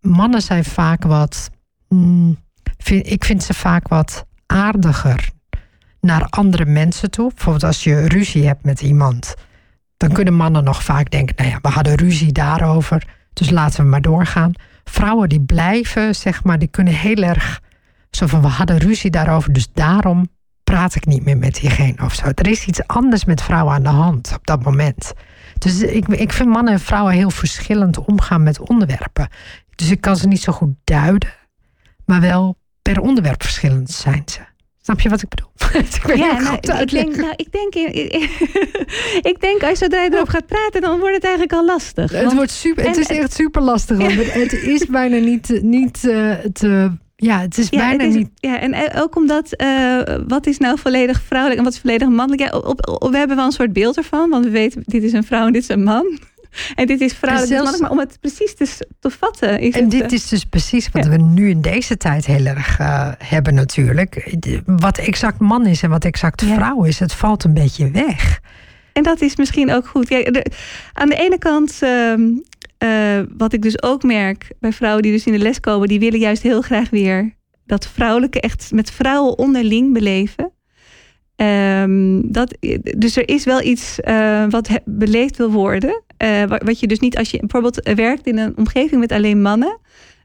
mannen zijn vaak wat... Mm, vind, ik vind ze vaak wat aardiger naar andere mensen toe. Bijvoorbeeld als je ruzie hebt met iemand. Dan kunnen mannen nog vaak denken... nou ja, we hadden ruzie daarover. Dus laten we maar doorgaan. Vrouwen die blijven, zeg maar, die kunnen heel erg... zo van, we hadden ruzie daarover, dus daarom... praat ik niet meer met diegene of zo. Er is iets anders met vrouwen aan de hand op dat moment. Dus ik, ik vind mannen en vrouwen heel verschillend omgaan met onderwerpen. Dus ik kan ze niet zo goed duiden. Maar wel per onderwerp verschillend zijn ze. Snap je wat ik bedoel? ik weet ja, nou, goed ik, denk, nou, ik denk... ik denk als je erop gaat praten... dan wordt het eigenlijk al lastig. Het, want, wordt super, het en, is echt super lastig. Ja. Want het is bijna niet... niet uh, te, Ja, het is bijna ja, het is, niet... Ja, en ook omdat, uh, wat is nou volledig vrouwelijk en wat is volledig mannelijk? Ja, op, op, we hebben wel een soort beeld ervan, want we weten, dit is een vrouw en dit is een man. En dit is vrouwelijk en mannelijk, maar om het precies te, te vatten... Is en het, dit uh, is dus precies wat ja. we nu in deze tijd heel erg uh, hebben natuurlijk. Wat exact man is en wat exact ja. vrouw is, het valt een beetje weg. En dat is misschien ook goed. Ja, de, aan de ene kant... Uh, Uh, wat ik dus ook merk bij vrouwen die dus in de les komen... die willen juist heel graag weer dat vrouwelijke echt met vrouwen onderling beleven. Um, dat, dus er is wel iets uh, wat he, beleefd wil worden. Uh, wat je dus niet, als je bijvoorbeeld werkt in een omgeving met alleen mannen,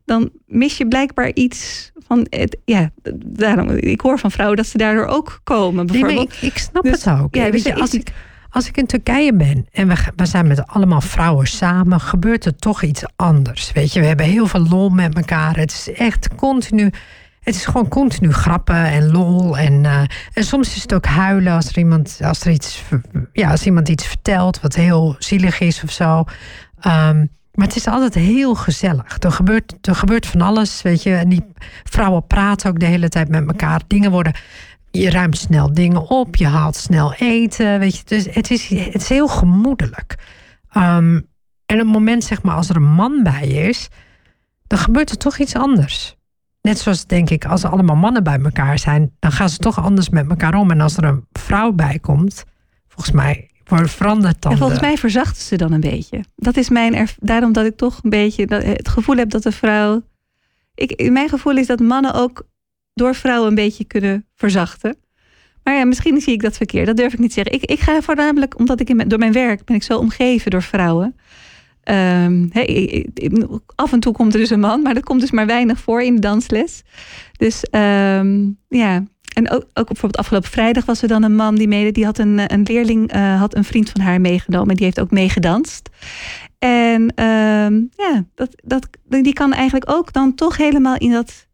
dan mis je blijkbaar iets van het, ja, daarom, ik hoor van vrouwen dat ze daardoor ook komen. Bijvoorbeeld. Nee, maar ik, ik snap dus, het ook. Ja, weet dus je, als, ik, als ik in Turkije ben en we, we zijn met allemaal vrouwen samen, gebeurt er toch iets anders. Weet je, we hebben heel veel lol met elkaar. Het is echt continu. Het is gewoon continu grappen en lol. En, uh, en soms is het ook huilen als er iemand, als er iets, ja, als iemand iets vertelt wat heel zielig is of zo. Um, maar het is altijd heel gezellig. Er gebeurt, er gebeurt van alles, weet je. En die vrouwen praten ook de hele tijd met elkaar. Dingen worden... Je ruimt snel dingen op, je haalt snel eten, weet je. Dus het is, het is heel gemoedelijk. Um, en op het moment, zeg maar, als er een man bij is... dan gebeurt er toch iets anders. Net zoals, denk ik, als er allemaal mannen bij elkaar zijn... dan gaan ze toch anders met elkaar om. En als er een vrouw bij komt, volgens mij verandert dan... En volgens de... mij verzachten ze dan een beetje. Dat is mijn erv- Daarom dat ik toch een beetje het gevoel heb dat de vrouw... Ik, mijn gevoel is dat mannen ook door vrouwen een beetje kunnen verzachten. Maar ja, misschien zie ik dat verkeerd. Dat durf ik niet te zeggen. Ik, ik ga voornamelijk, omdat ik in mijn, door mijn werk ben ik zo omgeven door vrouwen... Um, hey, af en toe komt er dus een man, maar dat komt dus maar weinig voor in de dansles. Dus um, ja, en ook, ook bijvoorbeeld afgelopen vrijdag was er dan een man die meedeed. Die had een, een leerling, uh, had een vriend van haar meegenomen. Die heeft ook meegedanst. En um, ja, dat, dat, die kan eigenlijk ook dan toch helemaal in dat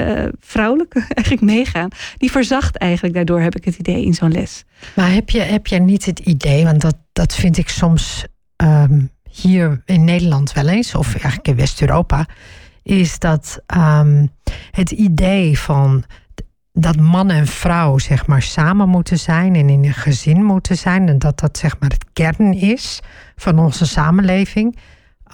uh, vrouwelijke eigenlijk meegaan. Die verzacht eigenlijk, daardoor heb ik het idee, in zo'n les. Maar heb je, heb je niet het idee, want dat, dat vind ik soms... Um... hier in Nederland wel eens, of eigenlijk in West-Europa... is dat um, het idee van dat man en vrouw, zeg maar, samen moeten zijn... en in een gezin moeten zijn... en dat dat, zeg maar, het kern is van onze samenleving...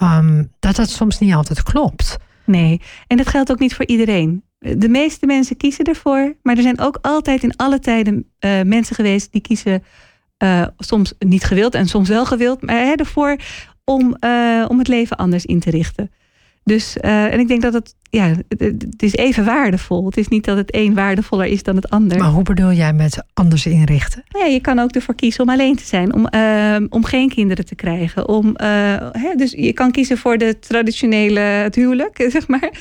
Um, dat dat soms niet altijd klopt. Nee, en dat geldt ook niet voor iedereen. De meeste mensen kiezen ervoor... maar er zijn ook altijd in alle tijden uh, mensen geweest die kiezen... Uh, soms niet gewild en soms wel gewild... maar hè, ervoor... Om, uh, om het leven anders in te richten. Dus, uh, en ik denk dat het, ja, het, het is even waardevol. Het is niet dat het een waardevoller is dan het ander. Maar hoe bedoel jij met anders inrichten? Nou ja, je kan ook ervoor kiezen om alleen te zijn. Om, uh, om geen kinderen te krijgen. Om, uh, hè, dus je kan kiezen voor de traditionele, het huwelijk, zeg maar.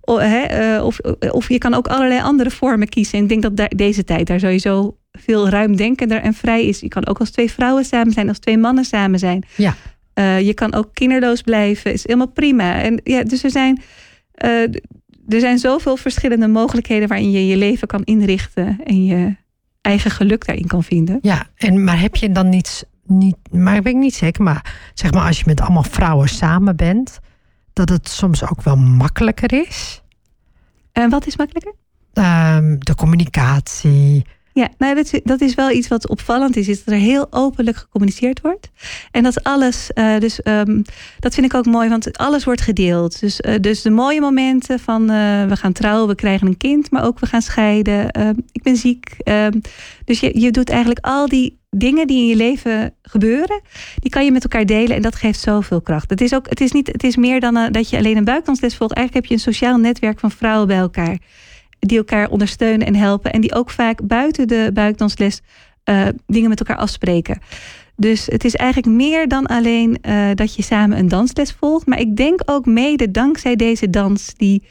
O, hè, uh, of, of je kan ook allerlei andere vormen kiezen. En ik denk dat daar, deze tijd daar sowieso veel ruimdenkender en vrij is. Je kan ook als twee vrouwen samen zijn, als twee mannen samen zijn. Ja. Uh, je kan ook kinderloos blijven, is helemaal prima. En ja, dus er zijn, uh, er zijn zoveel verschillende mogelijkheden waarin je je leven kan inrichten en je eigen geluk daarin kan vinden. Ja, en maar heb je dan niets, niet, maar ik weet niet zeker, maar zeg maar als je met allemaal vrouwen samen bent, dat het soms ook wel makkelijker is. En uh, wat is makkelijker? Uh, de communicatie. Ja, nou dat is, dat is wel iets wat opvallend is, is dat er heel openlijk gecommuniceerd wordt. En dat alles, uh, dus um, dat vind ik ook mooi, want alles wordt gedeeld. Dus, uh, dus de mooie momenten van uh, we gaan trouwen, we krijgen een kind, maar ook we gaan scheiden, uh, ik ben ziek. Uh, dus je, je doet eigenlijk al die dingen die in je leven gebeuren, die kan je met elkaar delen en dat geeft zoveel kracht. Het is, ook, het is, niet, het is meer dan een, dat je alleen een buikdansles volgt. Eigenlijk heb je een sociaal netwerk van vrouwen bij elkaar. Die elkaar ondersteunen en helpen. En die ook vaak buiten de buikdansles uh, dingen met elkaar afspreken. Dus het is eigenlijk meer dan alleen uh, dat je samen een dansles volgt. Maar ik denk ook mede dankzij deze dans die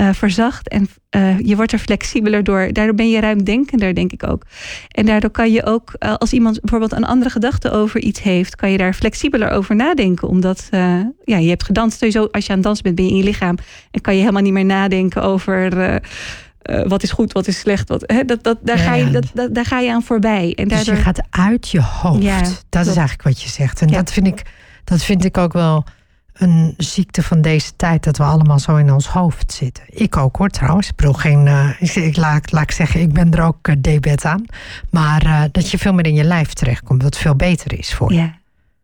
uh, verzacht. En uh, je wordt er flexibeler door. Daardoor ben je ruimdenkender, denk ik ook. En daardoor kan je ook, uh, als iemand bijvoorbeeld een andere gedachte over iets heeft... kan je daar flexibeler over nadenken. Omdat uh, ja, je hebt gedanst. Sowieso, als je aan het dansen bent, ben je in je lichaam. En kan je helemaal niet meer nadenken over... Uh, Uh, wat is goed, wat is slecht. Wat, hè, dat, dat, daar, ja, ga je, dat, dat, daar ga je aan voorbij. En daardoor... Dus je gaat uit je hoofd. Ja, dat klopt. Is eigenlijk wat je zegt. En ja. dat, vind ik, dat vind ik ook wel een ziekte van deze tijd. Dat we allemaal zo in ons hoofd zitten. Ik ook hoor trouwens. Ik bedoel, geen, uh, ik, ik, laat, laat ik zeggen, ik ben er ook uh, debet aan. Maar uh, dat je veel meer in je lijf terechtkomt. Wat veel beter is voor je. Ja.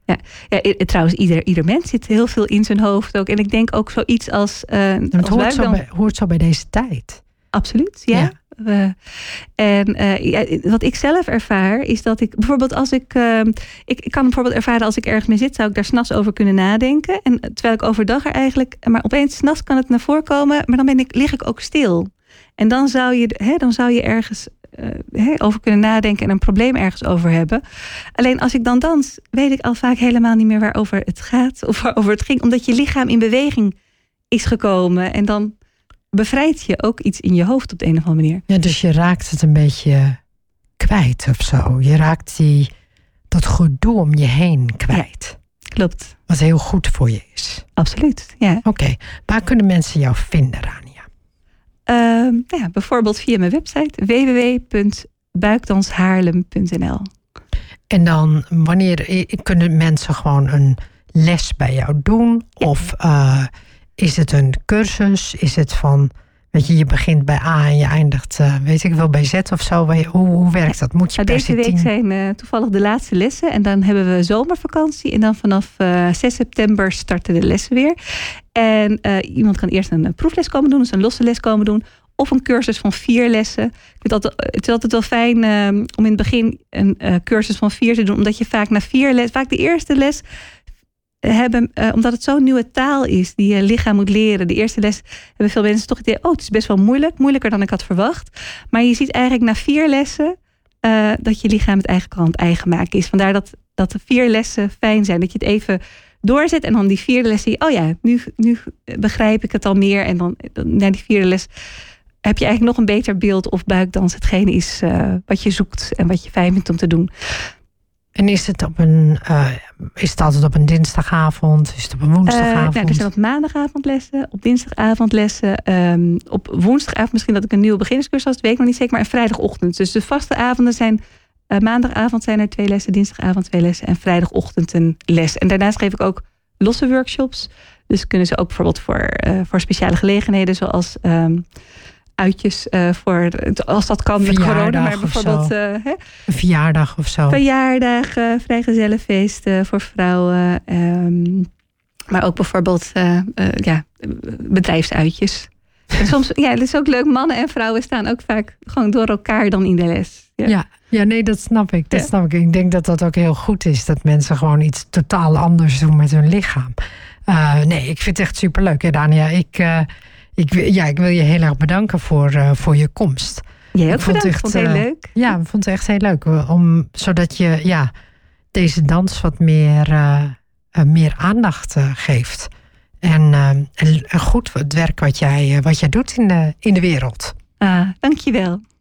Ja, ja, trouwens, ieder, ieder mens zit heel veel in zijn hoofd ook. En ik denk ook zoiets als... Uh, als het hoort zo, bij, hoort zo bij deze tijd. Absoluut, ja. ja. Uh, en uh, ja, wat ik zelf ervaar is dat ik bijvoorbeeld als ik, uh, ik... Ik kan bijvoorbeeld ervaren als ik ergens mee zit... zou ik daar 's nachts over kunnen nadenken. En terwijl ik overdag er eigenlijk... Maar opeens 's nachts kan het naar voren komen... maar dan ben ik, lig ik ook stil. En dan zou je, hè, dan zou je ergens uh, hè, over kunnen nadenken en een probleem ergens over hebben. Alleen als ik dan dans, weet ik al vaak helemaal niet meer waarover het gaat of waarover het ging. Omdat je lichaam in beweging is gekomen en dan bevrijdt je ook iets in je hoofd op de een of andere manier. Ja, dus je raakt het een beetje kwijt of zo. Je raakt die, dat gedoe om je heen kwijt. Ja, klopt. Wat heel goed voor je is. Absoluut, ja. Oké, okay. Waar kunnen mensen jou vinden, Rania? Uh, nou ja, bijvoorbeeld via mijn website w w w punt buikdanshaarlem punt n l. En dan, wanneer kunnen mensen gewoon een les bij jou doen? Ja. Of uh, is het een cursus? Is het van... Weet je, je begint bij A en je eindigt, uh, weet ik wel, bij Z of zo. Hoe, hoe werkt dat? Moet je nou, deze week zijn uh, toevallig de laatste lessen. En dan hebben we zomervakantie. En dan vanaf uh, zes september starten de lessen weer. En uh, iemand kan eerst een proefles komen doen. Dus een losse les komen doen. Of een cursus van vier lessen. Ik vind altijd, het is altijd wel fijn uh, om in het begin een uh, cursus van vier te doen. Omdat je vaak na vier les, vaak de eerste les... Hebben, uh, omdat het zo'n nieuwe taal is die je lichaam moet leren. De eerste les hebben veel mensen toch het idee... oh, het is best wel moeilijk, moeilijker dan ik had verwacht. Maar je ziet eigenlijk na vier lessen... Uh, dat je lichaam het eigenlijk al aan het eigen maken is. Vandaar dat, dat de vier lessen fijn zijn. Dat je het even doorzet en dan die vierde les... zie je, oh ja, nu, nu begrijp ik het al meer. En dan na die vierde les heb je eigenlijk nog een beter beeld... of buikdans hetgene is uh, wat je zoekt en wat je fijn vindt om te doen... En is het, op een, uh, is het altijd op een dinsdagavond? Is het op een woensdagavond? Uh, nou, er zijn op maandagavondlessen, op dinsdagavondlessen. Um, op woensdagavond misschien dat ik een nieuwe beginnerscursus had. Dat weet ik nog niet zeker, maar een vrijdagochtend. Dus de vaste avonden zijn... Uh, maandagavond zijn er twee lessen, dinsdagavond twee lessen... en vrijdagochtend een les. En daarnaast geef ik ook losse workshops. Dus kunnen ze ook bijvoorbeeld voor, uh, voor speciale gelegenheden... zoals um, uitjes uh, voor, als dat kan met corona, maar bijvoorbeeld... Uh, hè? Een verjaardag of zo. Verjaardagen, vrijgezellenfeesten voor vrouwen. Um, maar ook bijvoorbeeld uh, uh, ja, bedrijfsuitjes. En soms, ja, het is ook leuk, mannen en vrouwen staan ook vaak gewoon door elkaar dan in de les. Ja, ja, ja nee, dat snap ik. Dat ja. snap ik. Ik denk dat dat ook heel goed is, dat mensen gewoon iets totaal anders doen met hun lichaam. Uh, nee, ik vind het echt superleuk, hè, Dania. Ik... Uh, Ik, ja, ik wil je heel erg bedanken voor, uh, voor je komst. Jij ook bedankt, ik vond het heel leuk. Uh, ja, ik vond het echt heel leuk. Om, zodat je ja, deze dans wat meer, uh, uh, meer aandacht uh, geeft. En, uh, en goed het werk wat jij, uh, wat jij doet in de, in de wereld. Ah, dank je wel.